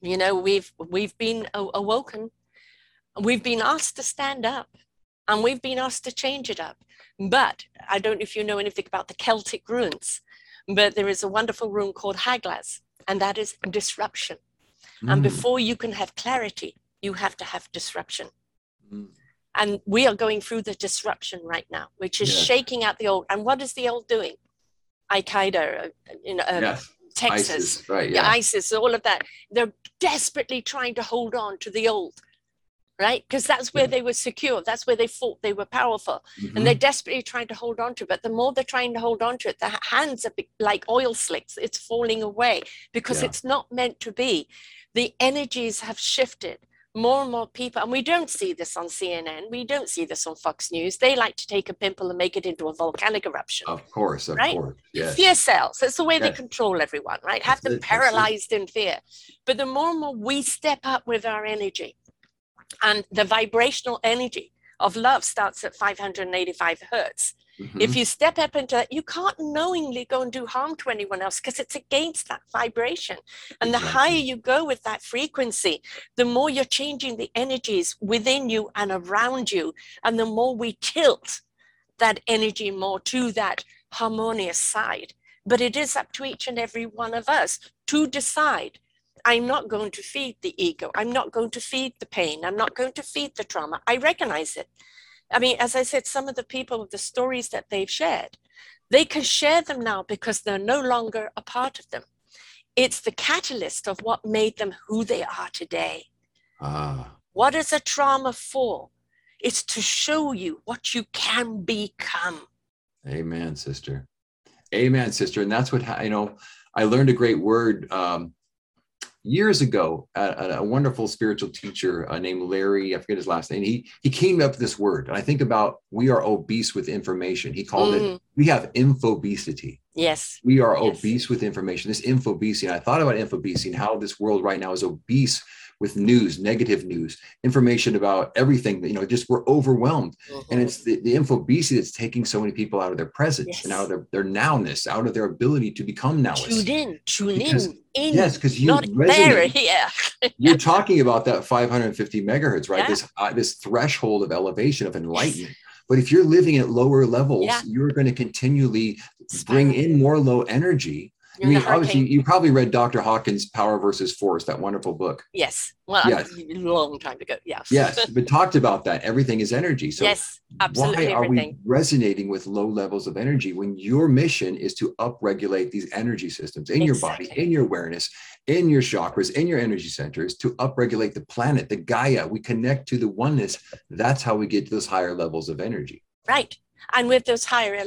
You know, we've been awoken. We've been asked to stand up. And we've been asked to change it up. But I don't know if you know anything about the Celtic runes, but there is a wonderful rune called Haglas, and that is disruption. Mm. And before you can have clarity, you have to have disruption. Mm. And we are going through the disruption right now, which is shaking out the old. And what is the old doing? Aikido, Texas, ISIS, right, ISIS, all of that. They're desperately trying to hold on to the old. Right? Because that's where they were secure. That's where they fought. They were powerful. Mm-hmm. And they're desperately trying to hold on to it. But the more they're trying to hold on to it, their hands are like oil slicks. It's falling away because it's not meant to be. The energies have shifted. More and more people, and we don't see this on CNN. We don't see this on Fox News. They like to take a pimple and make it into a volcanic eruption. Of course, of course. Yes. Fear sells. That's the way they control everyone, right? Have them paralyzed in fear. But the more and more we step up with our energy, and the vibrational energy of love starts at 585 hertz. Mm-hmm. If you step up into that, you can't knowingly go and do harm to anyone else because it's against that vibration. And the higher you go with that frequency, the more you're changing the energies within you and around you. And the more we tilt that energy more to that harmonious side. But it is up to each and every one of us to decide, I'm not going to feed the ego. I'm not going to feed the pain. I'm not going to feed the trauma. I recognize it. I mean, as I said, some of the people with the stories that they've shared, they can share them now because they're no longer a part of them. It's the catalyst of what made them who they are today. What is a trauma for? It's to show you what you can become. Amen, sister. Amen, sister. And that's what, I learned a great word years ago, a wonderful spiritual teacher named Larry, I forget his last name, he came up with this word. And I think about, we are obese with information. He called it, we have infobesity. Yes. We are obese with information. This infobesity, and I thought about infobesity and how this world right now is obese with news, negative news, information about everything, just we're overwhelmed. And it's the infobesity that's taking so many people out of their presence and out of their nowness, out of their ability to become nowists. Tune in. Yes, because you resonate. You're talking about that 550 megahertz, right? Yeah. This threshold of elevation, of enlightenment. But if you're living at lower levels, you're going to continually bring in more low energy. I mean, obviously, you probably read Dr. Hawkins' Power versus Force, that wonderful book. Yes. Well, a long time ago. Yes. Yes. But talked about that. Everything is energy. So absolutely. Why are we resonating with low levels of energy when your mission is to upregulate these energy systems in your body, in your awareness, in your chakras, in your energy centers, to upregulate the planet, the Gaia? We connect to the oneness. That's how we get to those higher levels of energy. Right. And with those higher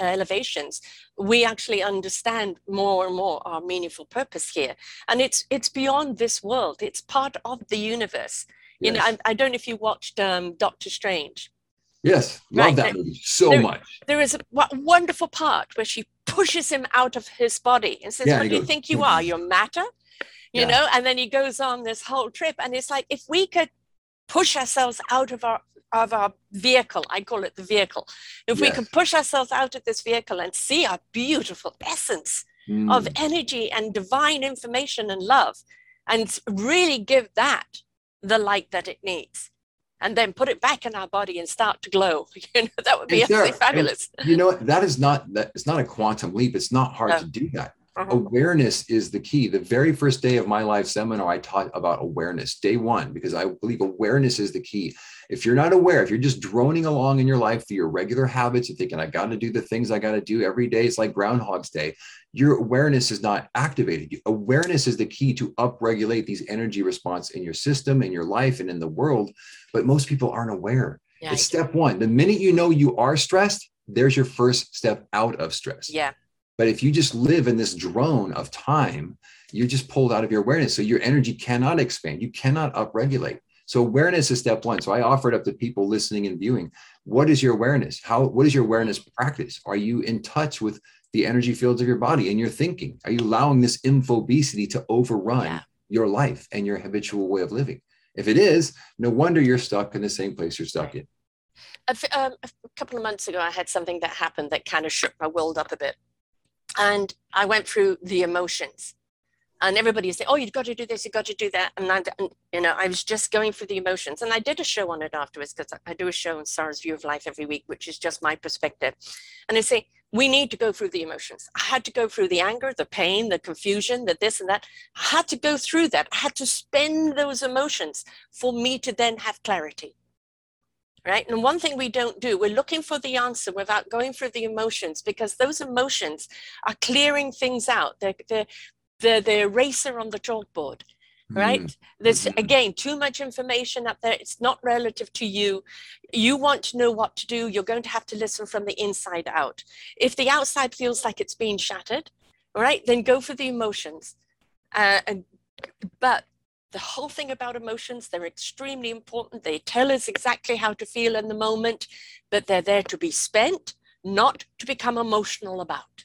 elevations, we actually understand more and more our meaningful purpose here. And it's beyond this world. It's part of the universe. Yes. You know, I don't know if you watched Doctor Strange. Yes, love that movie so much. There is a wonderful part where she pushes him out of his body and says, what do you think you are? You're matter? You know, and then he goes on this whole trip. And it's like, if we could push ourselves out of our vehicle, I call it the vehicle. If we can push ourselves out of this vehicle and see our beautiful essence of energy and divine information and love, and really give that the light that it needs, and then put it back in our body and start to glow, that would be absolutely fabulous. And it's not a quantum leap. It's not hard to do that. Awareness is the key. The very first day of my live seminar, I taught about awareness, day 1, because I believe awareness is the key. If you're not aware, if you're just droning along in your life through your regular habits, you're thinking, I got to do the things I got to do every day. It's like Groundhog's Day. Your awareness is not activated. Awareness is the key to upregulate these energy response in your system, in your life, and in the world. But most people aren't aware. Yeah, it's step one. The minute you know you are stressed, there's your first step out of stress. Yeah. But if you just live in this drone of time, you're just pulled out of your awareness. So your energy cannot expand. You cannot upregulate. So awareness is step one. So I offered up to people listening and viewing, what is your awareness? What is your awareness practice? Are you in touch with the energy fields of your body and your thinking? Are you allowing this infobesity to overrun your life and your habitual way of living? If it is, no wonder you're stuck in the same place you're stuck in. A couple of months ago, I had something that happened that kind of shook my world up a bit. And I went through the emotions, and everybody said, "Oh, you've got to do this, you've got to do that." And I was just going through the emotions, and I did a show on it afterwards, because I do a show on Sarah's View of Life every week, which is just my perspective. And I say, we need to go through the emotions. I had to go through the anger, the pain, the confusion, the this and that. I had to go through that. I had to spend those emotions for me to then have clarity. Right. And one thing we don't do, we're looking for the answer without going through the emotions, because those emotions are clearing things out. They're the eraser on the chalkboard. Right. Mm-hmm. There's, again, too much information up there. It's not relative to you. You want to know what to do. You're going to have to listen from the inside out. If the outside feels like it's being shattered, all right, then go for the emotions. But the whole thing about emotions, they're extremely important. They tell us exactly how to feel in the moment, but they're there to be spent, not to become emotional about.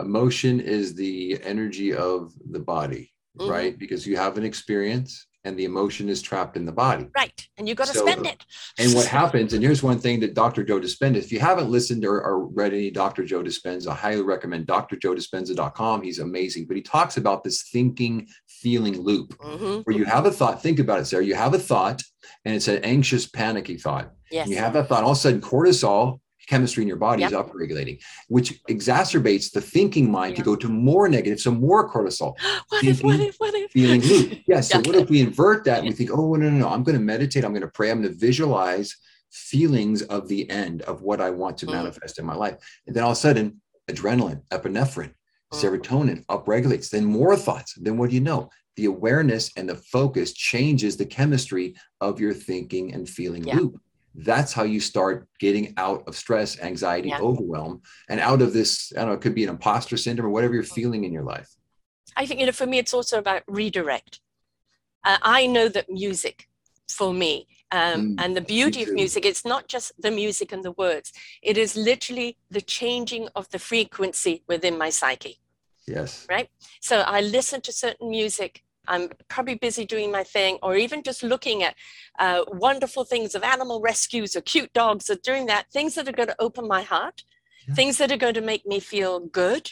Emotion is the energy of the body, mm-hmm. right? Because you have an experience and the emotion is trapped in the body. Right. And you got to spend it. And what happens, and here's one thing that Dr. Joe Dispenza, if you haven't listened or read any Dr. Joe Dispenza, I highly recommend drjoedispenza.com. He's amazing. But he talks about this thinking, feeling loop mm-hmm. where you have a thought. Think about it, Sarah. You have a thought and it's an anxious, panicky thought. Yes. You have that thought. All of a sudden, cortisol, chemistry in your body is upregulating, which exacerbates the thinking mind to go to more negative, so more cortisol. What if? Feeling loop. Yes. So what if we invert that and we think, oh, no, I'm going to meditate. I'm going to pray. I'm going to visualize feelings of the end of what I want to manifest in my life. And then all of a sudden, adrenaline, epinephrine, serotonin upregulates, then more thoughts. Then what do you know? The awareness and the focus changes the chemistry of your thinking and feeling loop. That's how you start getting out of stress, anxiety, overwhelm, and out of this, I don't know, it could be an imposter syndrome or whatever you're feeling in your life. I think, for me, it's also about redirect. I know that music for me, and the beauty of music, it's not just the music and the words. It is literally the changing of the frequency within my psyche. Yes. Right. So I listen to certain music. I'm probably busy doing my thing, or even just looking at wonderful things of animal rescues or cute dogs or doing that, things that are going to open my heart, things that are going to make me feel good,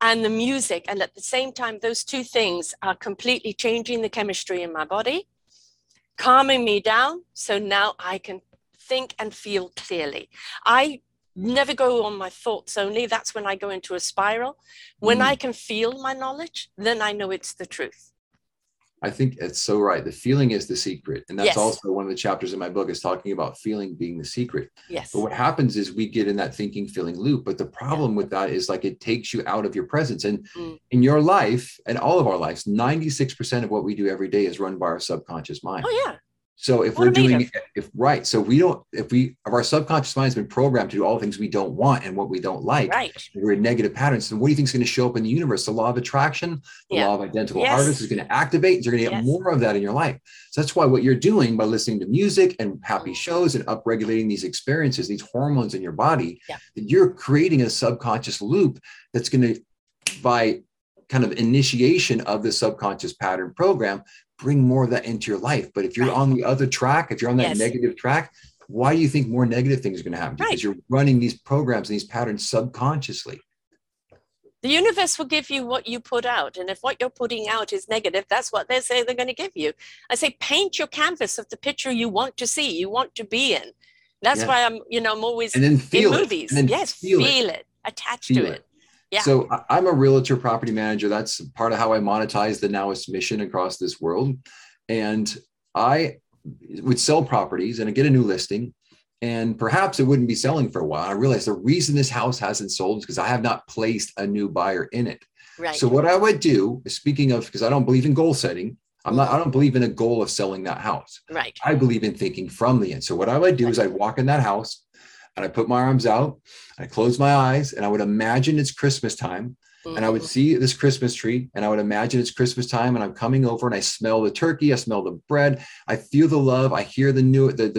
and the music. And at the same time, those two things are completely changing the chemistry in my body, calming me down. So now I can think and feel clearly. I never go on my thoughts only. That's when I go into a spiral. When I can feel my knowledge, then I know it's the truth. I think it's so right. The feeling is the secret. And that's also one of the chapters in my book is talking about feeling being the secret. Yes. But what happens is we get in that thinking, feeling loop. But the problem with that is like it takes you out of your presence. And in your life and all of our lives, 96% of what we do every day is run by our subconscious mind. Oh, yeah. So if we're doing it right, so we don't, if our subconscious mind has been programmed to do all the things we don't want and what we don't like, we're in negative patterns. So what do you think is going to show up in the universe? The law of attraction, the law of identical harvest is going to activate. You're going to get more of that in your life. So that's why what you're doing by listening to music and happy shows and upregulating these experiences, these hormones in your body, that you're creating a subconscious loop that's going to, by kind of initiation of the subconscious pattern program, bring more of that into your life. But if you're on the other track, if you're on that negative track, why do you think more negative things are going to happen? Because you're running these programs and these patterns subconsciously. The universe will give you what you put out. And if what you're putting out is negative, that's what they say they're going to give you. I say, paint your canvas of the picture you want to see, you want to be in. That's why I'm always in movies. And then feel it. Attached to it. Yeah. So I'm a realtor property manager. That's part of how I monetize the Nowist mission across this world. And I would sell properties and I'd get a new listing, and perhaps it wouldn't be selling for a while. I realized the reason this house hasn't sold is because I have not placed a new buyer in it. Right. So what I would do is, speaking of, because I don't believe in goal setting, I don't believe in a goal of selling that house. Right. I believe in thinking from the end. So what I would do is I'd walk in that house and I put my arms out, I close my eyes, and I would imagine it's Christmas time. Mm-hmm. And I would see this Christmas tree, and I would imagine it's Christmas time, and I'm coming over, and I smell the turkey, I smell the bread, I feel the love, I hear the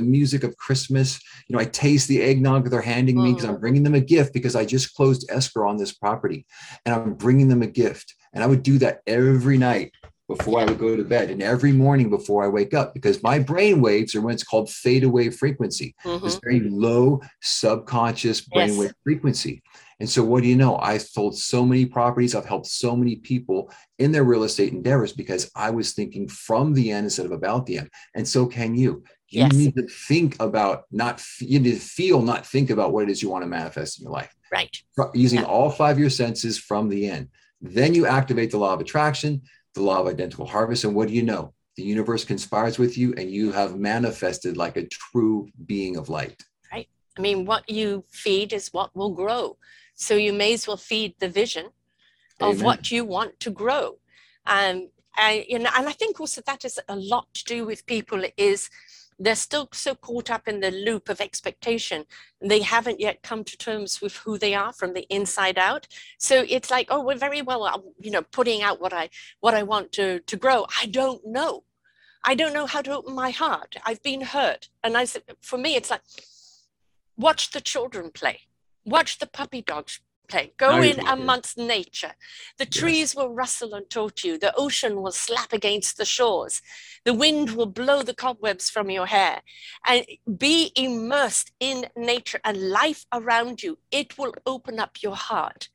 music of Christmas. You know, I taste the eggnog they're handing me because I'm bringing them a gift, because I just closed escrow on this property, and I'm bringing them a gift. And I would do that every night before I would go to bed, and every morning before I wake up, because my brain waves are what's called theta wave frequency, this very low subconscious brainwave frequency. And so what do you know? I sold so many properties. I've helped so many people in their real estate endeavors because I was thinking from the end instead of about the end. And so can you. You need to think about, you need to feel, not think about what it is you want to manifest in your life. Right. Using all 5 year senses from the end. Then you activate the law of attraction, the law of identical harvest. And what do you know? The universe conspires with you and you have manifested like a true being of light. Right. I mean, what you feed is what will grow. So you may as well feed the vision of what you want to grow. And I think also that is a lot to do with people is they're still so caught up in the loop of expectation. They haven't yet come to terms with who they are from the inside out. So it's like, oh, we're very well, you know, putting out what I want to grow. I don't know how to open my heart. I've been hurt. And I said, for me, it's like, watch the children play. Watch the puppy dogs play. Go in amongst nature. The trees will rustle and talk to you. The ocean will slap against the shores. The wind will blow the cobwebs from your hair. And be immersed in nature and life around you. It will open up your heart.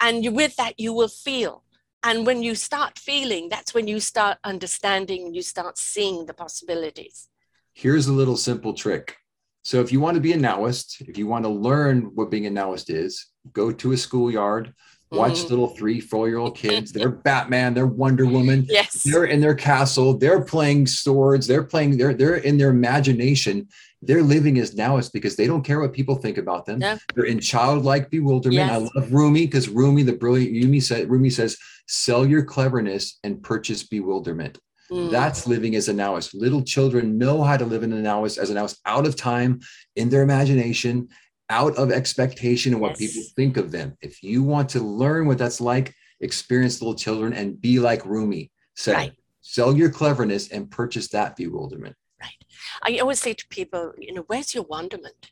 And with that, you will feel. And when you start feeling, that's when you start understanding and you start seeing the possibilities. Here's a little simple trick. So if you want to be a Nowist, if you want to learn what being a Nowist is, go to a schoolyard, watch little 3-4-year-old kids. They're Batman, they're Wonder Woman. Yes. They're in their castle. They're playing swords. They're in their imagination. They're living as Nowists because they don't care what people think about them. Yep. They're in childlike bewilderment. Yes. I love Rumi because Rumi, the brilliant Rumi says, sell your cleverness and purchase bewilderment. That's living as a Nowist. Little children know how to live in a Nowist, as a Nowist, out of time, in their imagination, out of expectation of what people think of them. If you want to learn what that's like, experience little children and be like Rumi. So sell your cleverness and purchase that bewilderment. Right. I always say to people, you know, where's your wonderment?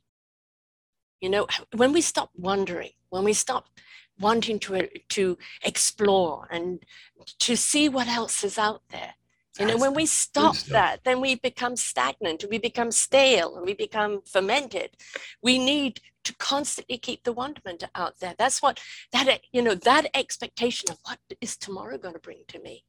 You know, when we stop wondering, when we stop wanting to explore and to see what else is out there, you know, when we stop that, then we become stagnant, we become stale, and we become fermented. We need to constantly keep the wonderment out there. That's what that expectation of what is tomorrow going to bring to me.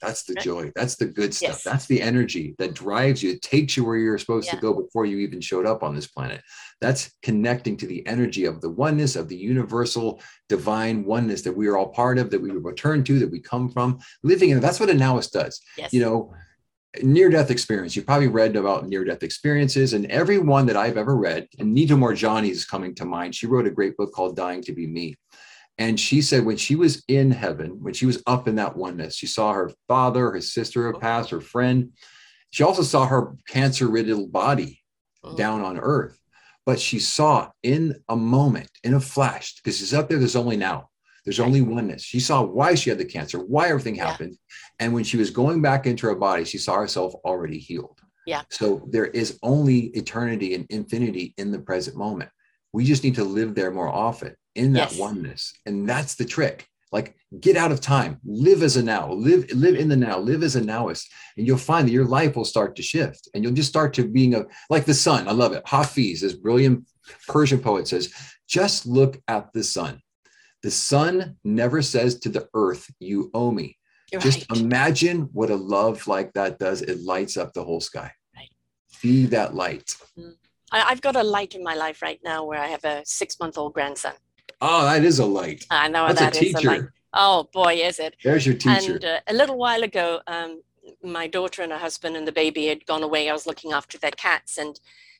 That's the joy. That's the good stuff. That's the energy that drives you. It takes you where you're supposed to go before you even showed up on this planet. That's connecting to the energy of the oneness, of the universal divine oneness that we are all part of, that we return to, that we come from, living in. That's what a Nowist does. You know, near-death experience. You've probably read about near-death experiences, and every one that I've ever read, and Nita Morjani is coming to mind. She wrote a great book called Dying to Be Me. And she said when she was in heaven, when she was up in that oneness, she saw her father, her sister, her past, her friend. She also saw her cancer-riddled body down on earth. But she saw in a moment, in a flash, because she's up there, there's only now. There's only oneness. She saw why she had the cancer, why everything happened. And when she was going back into her body, she saw herself already healed. So there is only eternity and infinity in the present moment. We just need to live there more often in that oneness. And that's the trick. Like, get out of time, live as a now, live in the now, live as a Nowist, and you'll find that your life will start to shift, and you'll just start to being like the sun. I love it. Hafiz, this brilliant Persian poet, says, just look at the sun. The sun never says to the earth, you owe me. Just imagine what a love like that does. It lights up the whole sky. Be that light. I've got a light in my life right now where I have a 6-month-old grandson. Oh, that is a light. I know. That's that a teacher. Is a light. Oh, boy, is it. There's your teacher. And a little while ago, my daughter and her husband and the baby had gone away. I was looking after their cats, and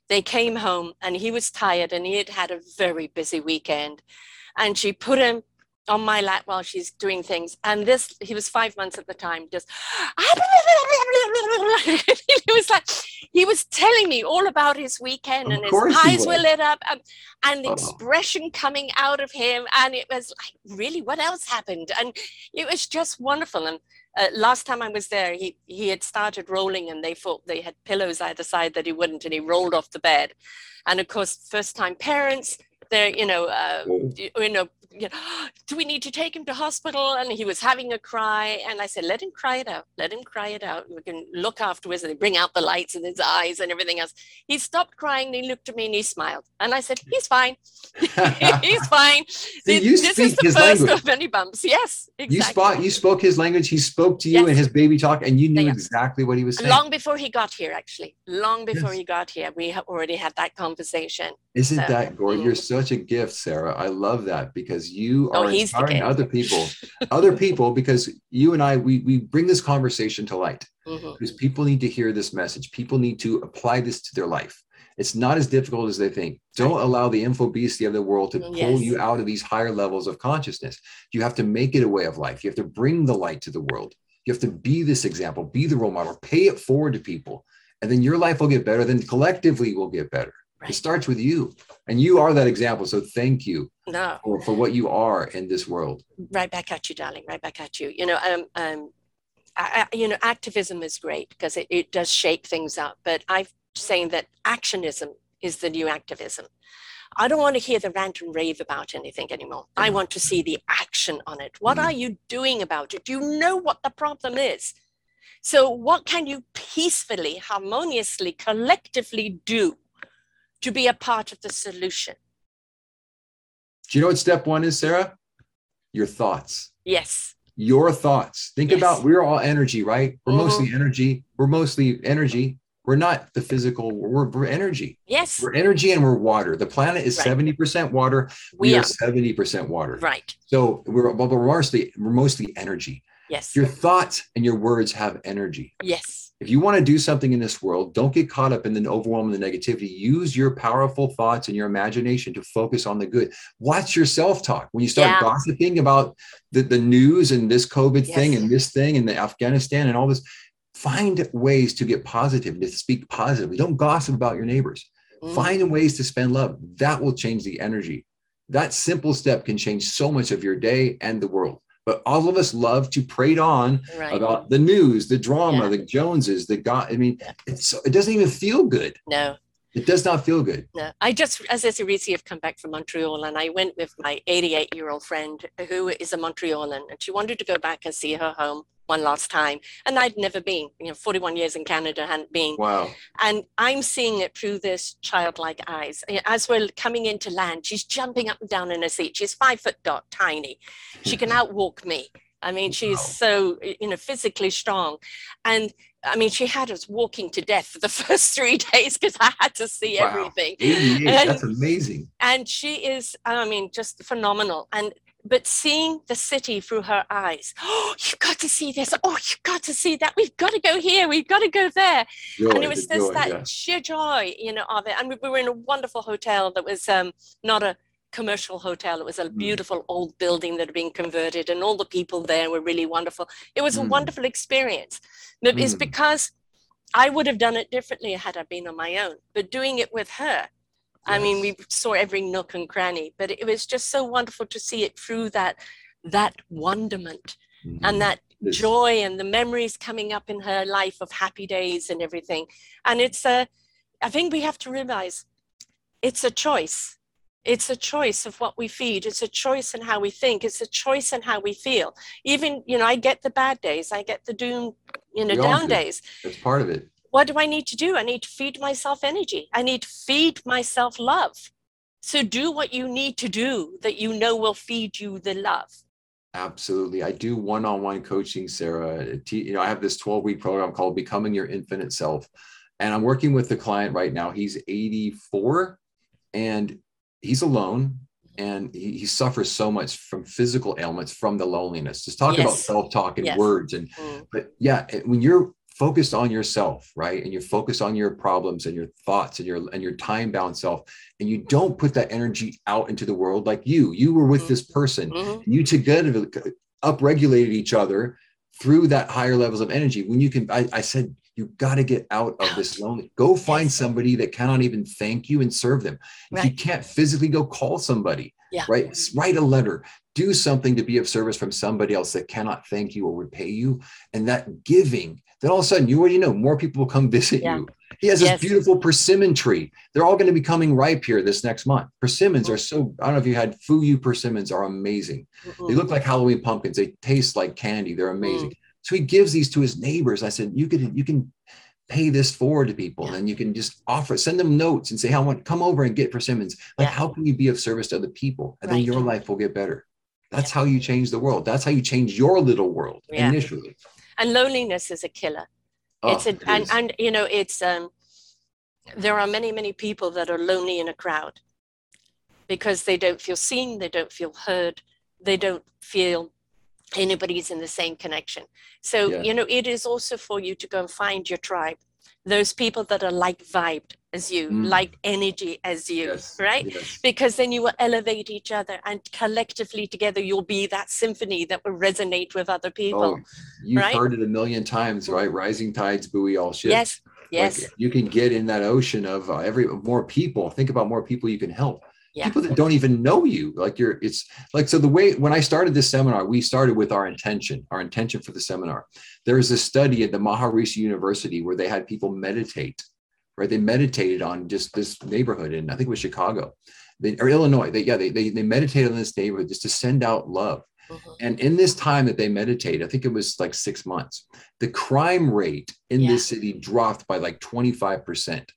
they came home, and he was tired, and he had had a very busy weekend. And she put him on my lap while she's doing things. And this, he was 5 months at the time, just, he was like, he was telling me all about his weekend, and his eyes were lit up, and the expression coming out of him. And it was like, really, what else happened? And it was just wonderful. And last time I was there, he had started rolling, and they thought they had pillows either side that he wouldn't, and he rolled off the bed. And of course, first time parents, they're, do we need to take him to hospital? And he was having a cry, and I said, let him cry it out, let him cry it out, we can look afterwards. And they bring out the lights in his eyes and everything else. He stopped crying, and he looked at me, and he smiled, and I said, he's fine. He's fine. See, this is the first language of any bumps. Yes, exactly. You spoke his language. He spoke to you, yes, in his baby talk, and you knew, yes, exactly what he was saying. Long before he got here, actually. Long before, yes, he got here, we already had that conversation. Isn't that gorgeous? You're such a gift, Sarah. I love that, because you are inspiring other people, because you and I, we bring this conversation to light, mm-hmm, because people need to hear this message. People need to apply this to their life. It's not as difficult as they think. Don't allow the info beastie of the world to pull, yes, you out of these higher levels of consciousness. You have to make it a way of life. You have to bring the light to the world. You have to be this example, be the role model, pay it forward to people. And then your life will get better. Then collectively we'll get better. Right. It starts with you, and you are that example. So thank you for what you are in this world. Right back at you, darling. Right back at you. Activism is great because it does shake things up. But I'm saying that actionism is the new activism. I don't want to hear the rant and rave about anything anymore. I want to see the action on it. What are you doing about it? You know what the problem is. So what can you peacefully, harmoniously, collectively do to be a part of the solution? Do you know what step one is, Sarah? Your thoughts. Yes. Your thoughts. Think, yes, about, we're all energy, right? We're, mm-hmm, mostly energy. We're mostly energy. We're not the physical, we're energy. Yes. We're energy and we're water. The planet is, right, 70% water. We are 70% water. Right. So we're mostly energy. Yes. Your thoughts and your words have energy. Yes. If you want to do something in this world, don't get caught up in the overwhelm and the negativity. Use your powerful thoughts and your imagination to focus on the good. Watch your self-talk. When you start, yeah, gossiping about the news and this COVID, yes, thing and this thing and the Afghanistan and all this, find ways to get positive, to speak positively. Don't gossip about your neighbors. Mm. Find ways to spend love. That will change the energy. That simple step can change so much of your day and the world. But all of us love to prate on, right, about the news, the drama, yeah, the Joneses, the God. I mean, yeah, it doesn't even feel good. No. It does not feel good. No. I just, as I said, recently have come back from Montreal, and I went with my 88-year-old friend who is a Montrealan, and she wanted to go back and see her home one last time. And I'd never been, 41 years in Canada, hadn't been. Wow. And I'm seeing it through this childlike eyes. As we're coming into land, she's jumping up and down in her seat. She's 5 foot dot, tiny. She can outwalk me. I mean, she's so, physically strong. And I mean, she had us walking to death for the first 3 days because I had to see, wow, everything. 88, that's amazing. And she is, just phenomenal. But seeing the city through her eyes, oh, you've got to see this. Oh, you've got to see that. We've got to go here. We've got to go there. Joy, and it was just joy, that, yeah, sheer joy, of it. And we were in a wonderful hotel that was not a commercial hotel. It was a beautiful old building that had been converted, and all the people there were really wonderful. It was a wonderful experience. But it's because I would have done it differently had I been on my own. But doing it with her, yes, I mean, we saw every nook and cranny, but it was just so wonderful to see it through that wonderment, and that, yes, joy, and the memories coming up in her life of happy days and everything. And it's I think we have to realize it's a choice. It's a choice of what we feed. It's a choice in how we think. It's a choice in how we feel. Even, I get the bad days. I get the doom, down days. That's part of it. What do I need to do? I need to feed myself energy. I need to feed myself love. So do what you need to do that will feed you the love. Absolutely. I do one-on-one coaching, Sarah. I have this 12-week program called Becoming Your Infinite Self. And I'm working with the client right now. He's 84 and he's alone. And he suffers so much from physical ailments from the loneliness. Just talk about self-talk and words. And but yeah, when you're focused on yourself, right? And you're focused on your problems and your thoughts and your time-bound self, and you don't put that energy out into the world, like you were with this person, you together upregulated each other through that higher levels of energy. When you can, I said, you got to get out of this lonely. Go find somebody that cannot even thank you and serve them. If you can't physically go call somebody, right? Write a letter, do something to be of service from somebody else that cannot thank you or repay you. And that giving, then all of a sudden, you already know more people will come visit you. He has this beautiful persimmon tree. They're all going to be coming ripe here this next month. Persimmons are so, I don't know if you had Fuyu persimmons, are amazing. They look like Halloween pumpkins. They taste like candy. They're amazing. So he gives these to his neighbors. I said, you can pay this forward to people, and you can just offer, send them notes and say, hey, I want, come over and get persimmons. Like, how can you be of service to other people? And then your life will get better. That's how you change the world. That's how you change your little world initially. And loneliness is a killer. And you know, it's, there are many, many people that are lonely in a crowd because they don't feel seen. They don't feel heard. They don't feel anybody's in the same connection. So, you know, it is also for you to go and find your tribe, those people that are like vibed as you, like energy as you, right? Because then you will elevate each other, and collectively together, you'll be that symphony that will resonate with other people. You've heard it a million times, right? Rising tides buoy all ships. Yes. Like, you can get in that ocean of more people. Think about more people you can help. People that don't even know you, like so the way, when I started this seminar, we started with our intention for the seminar. There was a study at the Maharishi University where they had people meditate, right? They meditated on just this neighborhood in, I think it was Chicago or Illinois. They meditated on this neighborhood just to send out love. And in this time that they meditated, I think it was like 6 months, the crime rate in this city dropped by like 25%.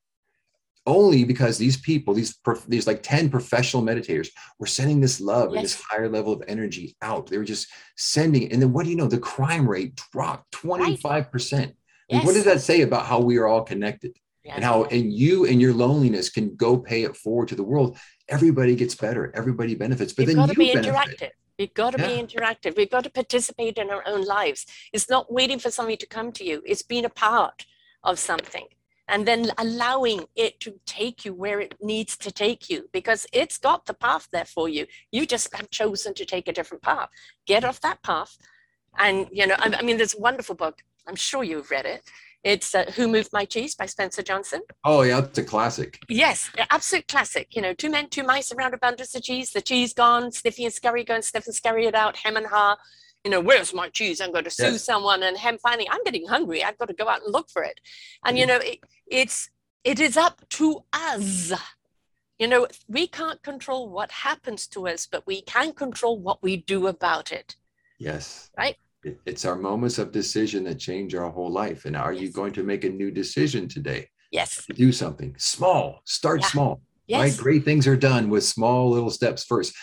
Only because these people, these like 10 professional meditators were sending this love and this higher level of energy out. They were just sending it. And then what do you know? The crime rate dropped 25%. I mean, what does that say about how we are all connected and how, and you and your loneliness can go pay it forward to the world. Everybody gets better. Everybody benefits, but you've then you benefit. Interactive. We've got to be interactive. We've got to participate in our own lives. It's not waiting for somebody to come to you. It's being a part of something. And then allowing it to take you where it needs to take you, because it's got the path there for you. You just have chosen to take a different path. Get off that path. And, you know, I mean, there's a wonderful book. I'm sure you've read it. It's Who Moved My Cheese by Spencer Johnson. Oh, yeah. It's a classic. Yes. Absolute classic. You know, 2 men, 2 mice around a bundle of cheese. The cheese gone, sniffy and scurry, go and sniff and scurry it out, hem and ha. You know, where's my cheese? I'm going to sue someone, and him finding, I'm getting hungry. I've got to go out and look for it. And, you know, it is up to us. You know, we can't control what happens to us, but we can control what we do about it. Yes. Right? It's our moments of decision that change our whole life. And are you going to make a new decision today? Yes. Do something small. Start small. Yes. Right? Great things are done with small little steps first.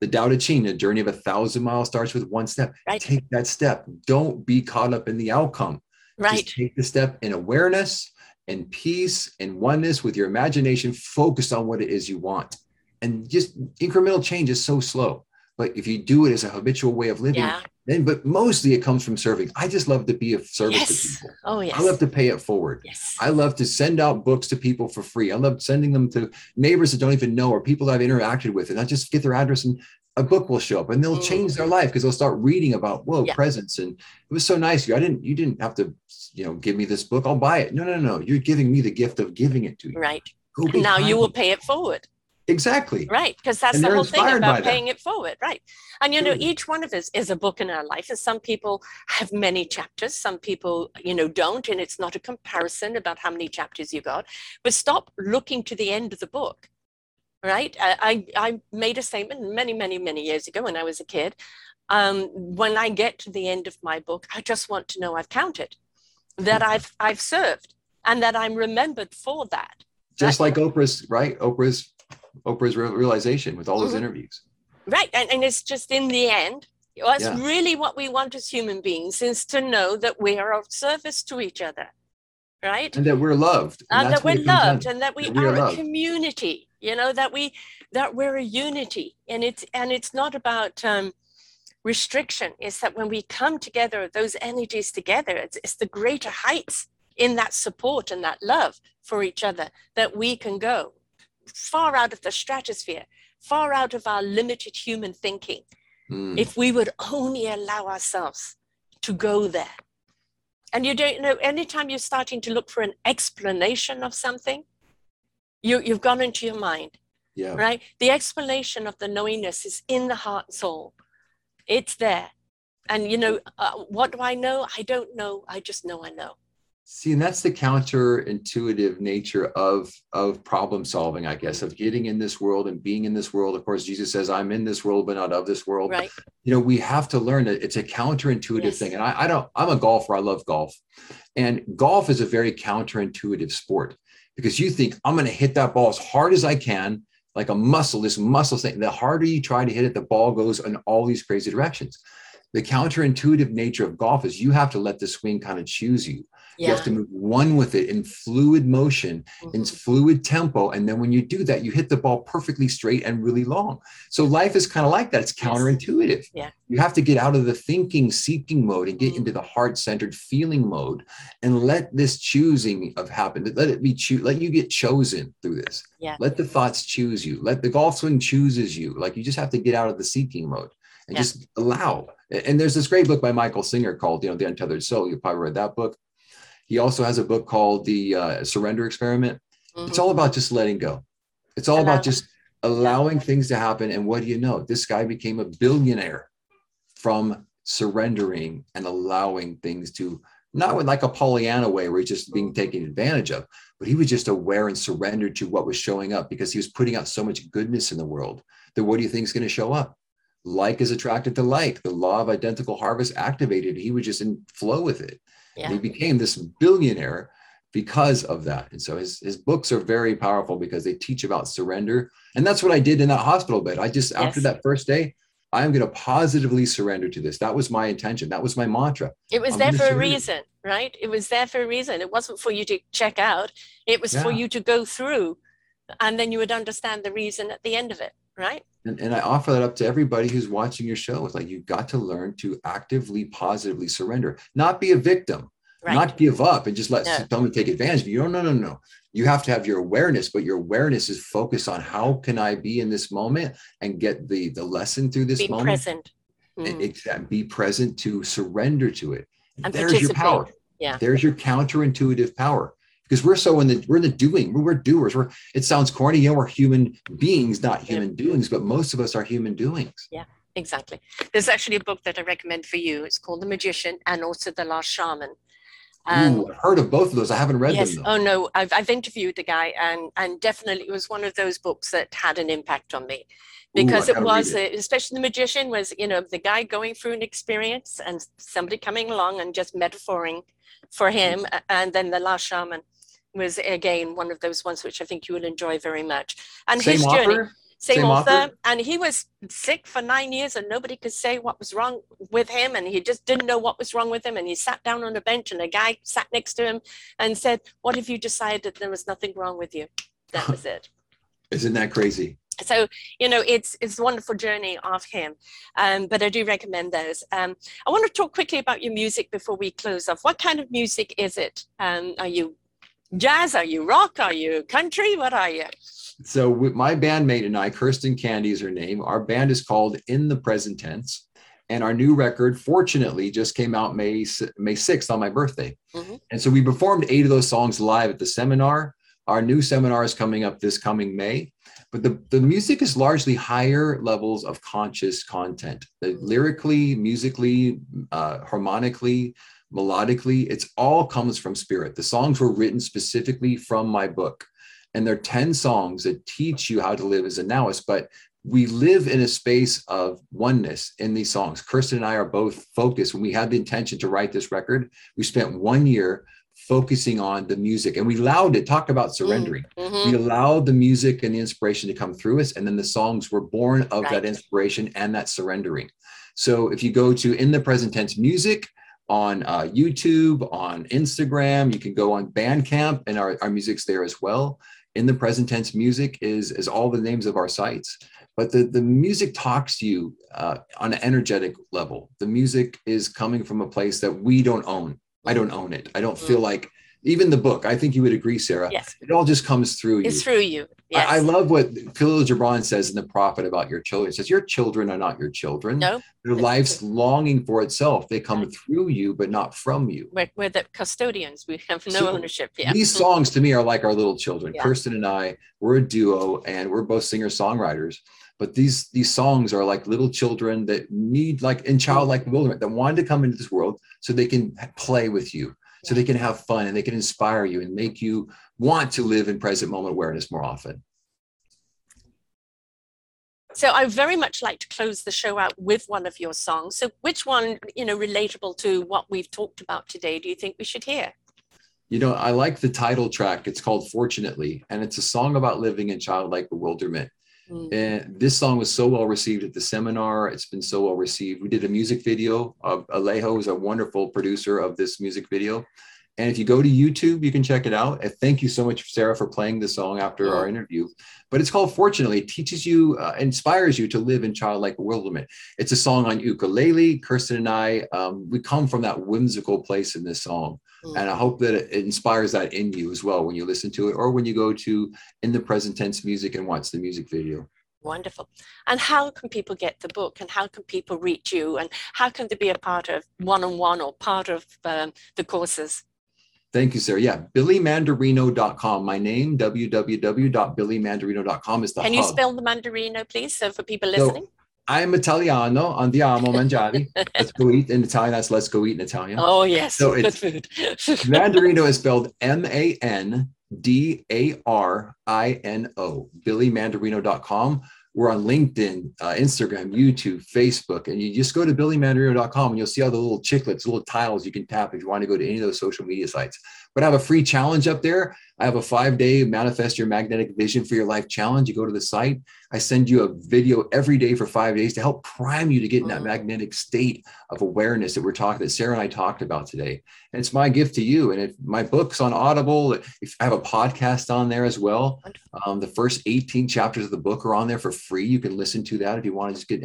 The Tao Te Ching, a journey of 1,000 miles starts with one step. Right. Take that step. Don't be caught up in the outcome. Right. Just take the step in awareness and peace and oneness with your imagination, focused on what it is you want. And just incremental change is so slow. But if you do it as a habitual way of living, then, but mostly it comes from serving. I just love to be of service to people. Oh, yes. I love to pay it forward. Yes. I love to send out books to people for free. I love sending them to neighbors that don't even know, or people that I've interacted with. And I just get their address and a book will show up, and they'll change their life because they'll start reading about presence. And it was so nice. You didn't have to, you know, give me this book. I'll buy it. No. You're giving me the gift of giving it to you. Right. And now you will pay it forward. Exactly. Right. Because that's the whole thing about paying it forward. Right. And, you know, each one of us is a book in our life. And some people have many chapters. Some people, you know, don't. And it's not a comparison about how many chapters you got. But stop looking to the end of the book. Right. I made a statement many, many, many years ago when I was a kid. When I get to the end of my book, I just want to know I've counted, that I've served, and that I'm remembered for that. Just like Oprah's, right? Oprah's realization with all those interviews. Right. And it's just in the end, that's really what we want as human beings, is to know that we are of service to each other. Right. And that we're loved. And that we're loved, and that we are a community. you know, that we're a unity. And it's not about restriction. It's that when we come together, those energies together, it's the greater heights in that support and that love for each other that we can go far out of the stratosphere, far out of our limited human thinking. If we would only allow ourselves to go there. And you don't know, anytime you're starting to look for an explanation of something, you've gone into your mind, yeah, right? The explanation of the knowingness is in the heart and soul. It's there. And, you know, what do I know? I don't know. I just know I know. See, and that's the counterintuitive nature of problem solving, I guess, of getting in this world and being in this world. Of course, Jesus says, I'm in this world, but not of this world. Right. You know, we have to learn that it's a counterintuitive thing. And I'm a golfer. I love golf. And golf is a very counterintuitive sport because you think I'm going to hit that ball as hard as I can, like a muscle, this muscle thing. The harder you try to hit it, the ball goes in all these crazy directions. The counterintuitive nature of golf is you have to let the swing kind of choose you. Yeah. You have to move one with it in fluid motion, in fluid tempo. And then when you do that, you hit the ball perfectly straight and really long. So life is kind of like that. It's counterintuitive. Yeah. You have to get out of the thinking, seeking mode and get into the heart-centered feeling mode and let this choosing of happen. Let it be, let you get chosen through this. Yeah. Let the thoughts choose you. Let the golf swing chooses you. Like you just have to get out of the seeking mode and just allow. And there's this great book by Michael Singer called, you know, The Untethered Soul. You probably read that book. He also has a book called The Surrender Experiment. It's all about just letting go. It's all about just allowing things to happen. And what do you know? This guy became a billionaire from surrendering and allowing things to, not with like a Pollyanna way where he's just being taken advantage of, but he was just aware and surrendered to what was showing up because he was putting out so much goodness in the world that what do you think is going to show up? Like is attracted to like. The law of identical harvest activated. He was just in flow with it. Yeah. He became this billionaire because of that. And so his books are very powerful because they teach about surrender. And that's what I did in that hospital bed. I just, after that first day, I'm going to positively surrender to this. That was my intention. That was my mantra. It was there for a reason, right? It was there for a reason. It wasn't for you to check out. It was for you to go through. And then you would understand the reason at the end of it, right? And I offer that up to everybody who's watching your show. It's like, you've got to learn to actively, positively surrender, not be a victim, not give up and just let someone take advantage of you. No. You have to have your awareness, but your awareness is focused on how can I be in this moment and get the lesson through this moment. Be present. Be present to surrender to it. And there's your power. Yeah. There's your counterintuitive power. Because we're so we're in the doing, we're doers. It sounds corny, you know, we're human beings, not human doings, but most of us are human doings. Yeah, exactly. There's actually a book that I recommend for you. It's called The Magician and also The Last Shaman. I've heard of both of those. I haven't read them. Though. Oh no, I've interviewed the guy and definitely it was one of those books that had an impact on me because it was, especially The Magician was, you know, the guy going through an experience and somebody coming along and just metaphoring for him. And then The Last Shaman was again one of those ones which I think you will enjoy very much. And same his journey, author, same author. And he was sick for 9 years and nobody could say what was wrong with him. And he just didn't know what was wrong with him. And he sat down on a bench and a guy sat next to him and said, what if you decided there was nothing wrong with you? That was it. Isn't that crazy? So, you know, it's a wonderful journey of him, but I do recommend those. I want to talk quickly about your music before we close off. What kind of music is it? Are you jazz? Are you rock? Are you country? What are you? So my bandmate and I, Kirsten Candy is her name. Our band is called In the Present Tense. And our new record, Fortunately, just came out May 6th on my birthday. And so we performed 8 of those songs live at the seminar. Our new seminar is coming up this coming May. But the music is largely higher levels of conscious content. Lyrically, musically, harmonically, melodically, it's all comes from spirit. The songs were written specifically from my book. And there are 10 songs that teach you how to live as a Nowist, but we live in a space of oneness in these songs. Kirsten and I are both focused. When we had the intention to write this record, we spent 1 year focusing on the music and we allowed it, talk about surrendering. We allowed the music and the inspiration to come through us. And then the songs were born of that inspiration and that surrendering. So if you go to In the Present Tense Music on YouTube, on Instagram, you can go on Bandcamp and our music's there as well. In the Present Tense Music is all the names of our sites. But the music talks to you on an energetic level. The music is coming from a place that we don't own. I don't own it. I don't feel like, even the book, I think you would agree, Sarah. Yes. It all just comes through you. It's through you. Yes. I love what Khalil Gibran says in The Prophet about your children. He says, your children are not your children. No. Their life's longing for itself. They come through you, but not from you. We're the custodians. We have no ownership. Yeah. These songs to me are like our little children. Yeah. Kirsten and I, we're a duo and we're both singer-songwriters. But these songs are like little children that need, like, in childlike bewilderment, that wanted to come into this world so they can play with you. So they can have fun and they can inspire you and make you want to live in present moment awareness more often. So I very much like to close the show out with one of your songs. So which one, relatable to what we've talked about today, do you think we should hear? I like the title track. It's called Fortunately, and it's a song about living in childlike bewilderment. And this song was so well received at the seminar. It's been so well received. We did a music video of Alejo, who's a wonderful producer of this music video. And if you go to YouTube, you can check it out. And thank you so much, Sarah, for playing this song after our interview. But it's called Fortunately. It teaches you, inspires you to live in childlike bewilderment. It's a song on ukulele. Kirsten and I, we come from that whimsical place in this song. And I hope that it inspires that in you as well when you listen to it, or when you go to In the Present Tense Music and watch the music video. Wonderful. And how can people get the book, and how can people reach you, and how can they be a part of one-on-one or part of the courses? Thank you, Sarah. Yeah, billymandarino.com. My name, www.billymandarino.com, is the Can you hub. Spell the Mandarino, please, so for people listening? So, I'm Italiano, andiamo mangiare. Let's go eat in Italian. That's let's go eat in Italian. Oh, yes. So it's good food. Mandarino is spelled M-A-N-D-A-R-I-N-O, billymandarino.com. We're on LinkedIn, Instagram, YouTube, Facebook, and you just go to billymandarino.com and you'll see all the little chiclets, little tiles you can tap if you want to go to any of those social media sites. But I have a free challenge up there. I have a 5-day Manifest Your Magnetic Vision for Your Life challenge. You go to the site. I send you a video every day for 5 days to help prime you to get in that magnetic state of awareness that Sarah and I talked about today. And it's my gift to you. And my book's on Audible. If I have a podcast on there as well. The first 18 chapters of the book are on there for free. You can listen to that if you want to just get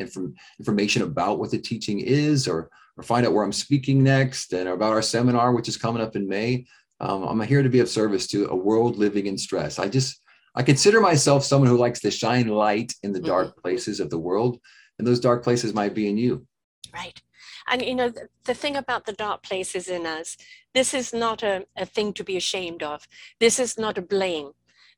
information about what the teaching is, or find out where I'm speaking next, and about our seminar, which is coming up in May. I'm here to be of service to a world living in stress. I consider myself someone who likes to shine light in the dark places of the world. And those dark places might be in you. Right. And, the thing about the dark places in us, this is not a thing to be ashamed of. This is not a blame.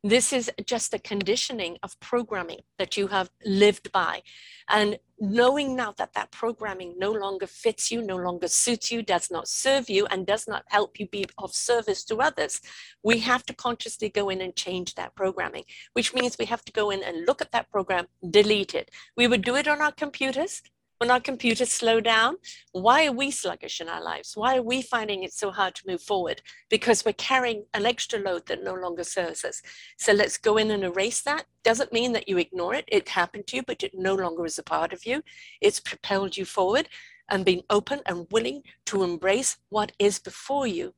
This is just a conditioning of programming that you have lived by. And knowing now that programming no longer fits you, no longer suits you, does not serve you, and does not help you be of service to others, we have to consciously go in and change that programming, which means we have to go in and look at that program, delete it. We would do it on our computers. When our computers slow down, why are we sluggish in our lives? Why are we finding it so hard to move forward? Because we're carrying an extra load that no longer serves us. So let's go in and erase that. Doesn't mean that you ignore it. It happened to you, but it no longer is a part of you. It's propelled you forward, and being open and willing to embrace what is before you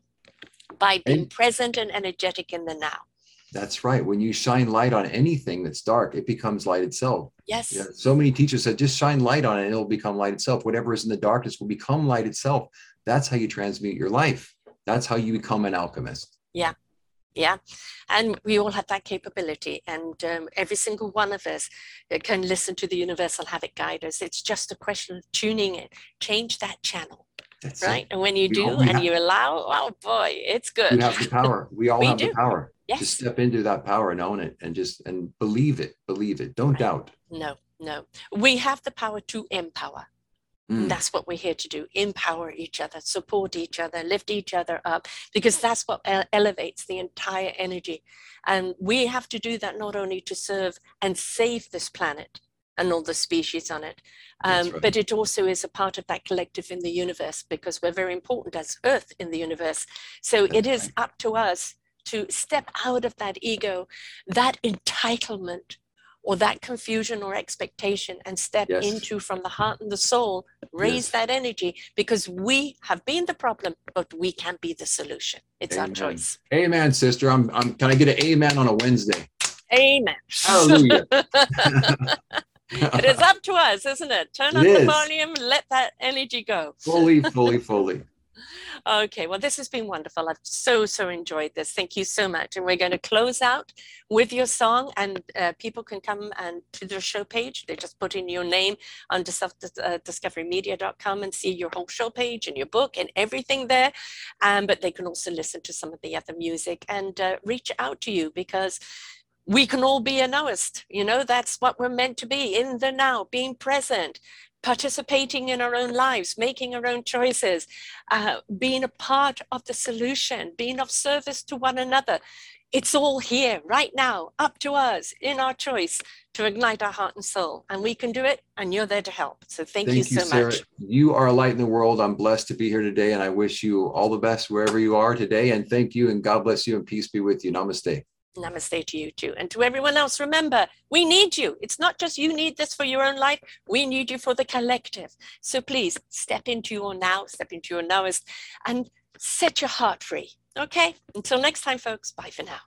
by being present and energetic in the now. That's right. When you shine light on anything that's dark, it becomes light itself. Yes. Yeah, so many teachers said, just shine light on it and it'll become light itself. Whatever is in the darkness will become light itself. That's how you transmute your life. That's how you become an alchemist. Yeah. Yeah. And we all have that capability. And every single one of us can listen to the universal, have it guide us. It's just a question of tuning in. Change that channel. That's right. It. And when you do and you allow, oh boy, it's good. You have the power. We all have the power. Yes. Just step into that power and own it, and just believe it. Believe it. Don't doubt. No. We have the power to empower. That's what we're here to do. Empower each other, support each other, lift each other up, because that's what elevates the entire energy. And we have to do that not only to serve and save this planet and all the species on it, right, but it also is a part of that collective in the universe, because we're very important as Earth in the universe. So that's right. Up to us to step out of that ego, that entitlement, or that confusion or expectation and step into from the heart and the soul, raise that energy, because we have been the problem, but we can be the solution. It's our choice. Amen, sister. Can I get an amen on a Wednesday? Amen. Hallelujah. It is up to us, isn't it? Turn on the volume, let that energy go. Fully. Okay, well, this has been wonderful. I've so enjoyed this. Thank you so much. And we're going to close out with your song, and people can come and to the show page. They just put in your name under selfdiscoverymedia.com and see your whole show page and your book and everything there. But they can also listen to some of the other music and reach out to you, because we can all be a nowist. You know, that's what we're meant to be, in the now, being present, participating in our own lives, making our own choices, being a part of the solution, being of service to one another. It's all here right now, up to us, in our choice to ignite our heart and soul. And we can do it, and you're there to help. So thank you so Sarah. Much. You are a light in the world. I'm blessed to be here today, and I wish you all the best wherever you are today. And thank you, and God bless you, and peace be with you. Namaste. Namaste to you too. And to everyone else, remember, we need you. It's not just you need this for your own life. We need you for the collective. So please step into your now, step into your nowist, and set your heart free. Okay? Until next time, folks. Bye for now.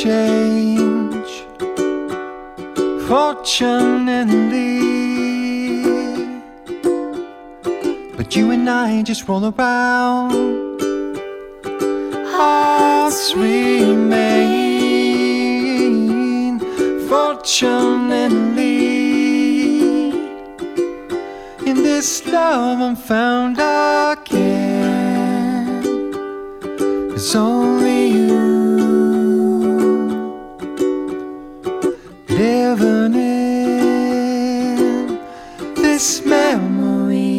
Change, fortunately, but you and I just roll around. Hearts remain, fortunately. In this love I'm found again. It's only you. Living in this memory.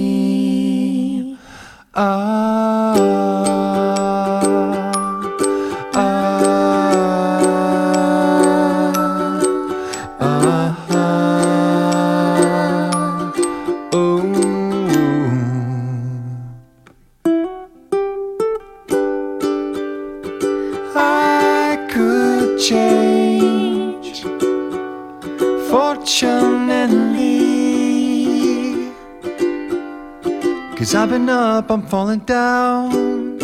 I've been up, I'm falling down.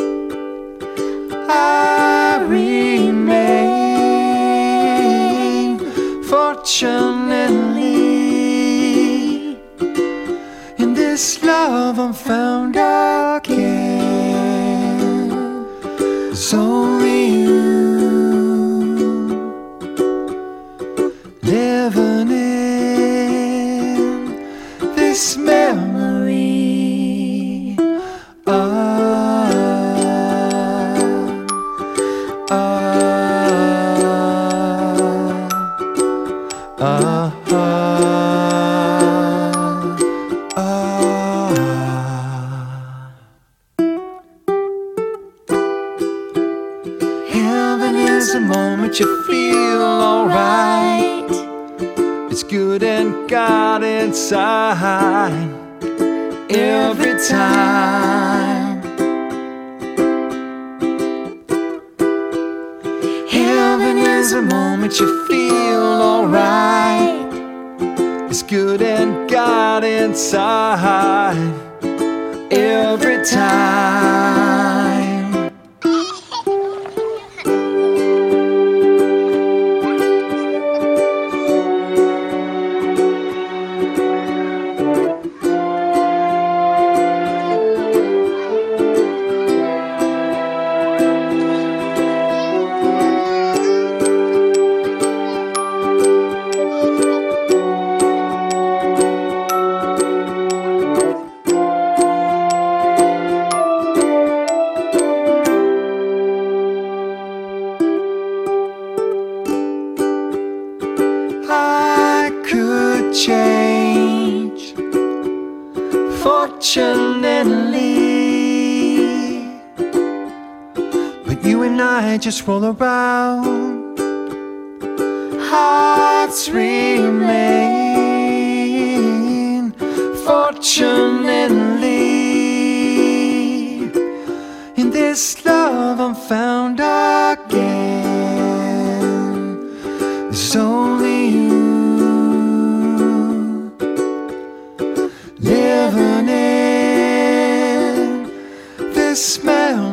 I remain, fortunately. In this love I'm found again. It's only you, living in this memory. Every time heaven is a moment you feel alright. It's good and God inside. Every time. You and I just roll around. Hearts remain. Fortunately, in this love I'm found again. There's only you living in this memory.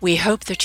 We hope that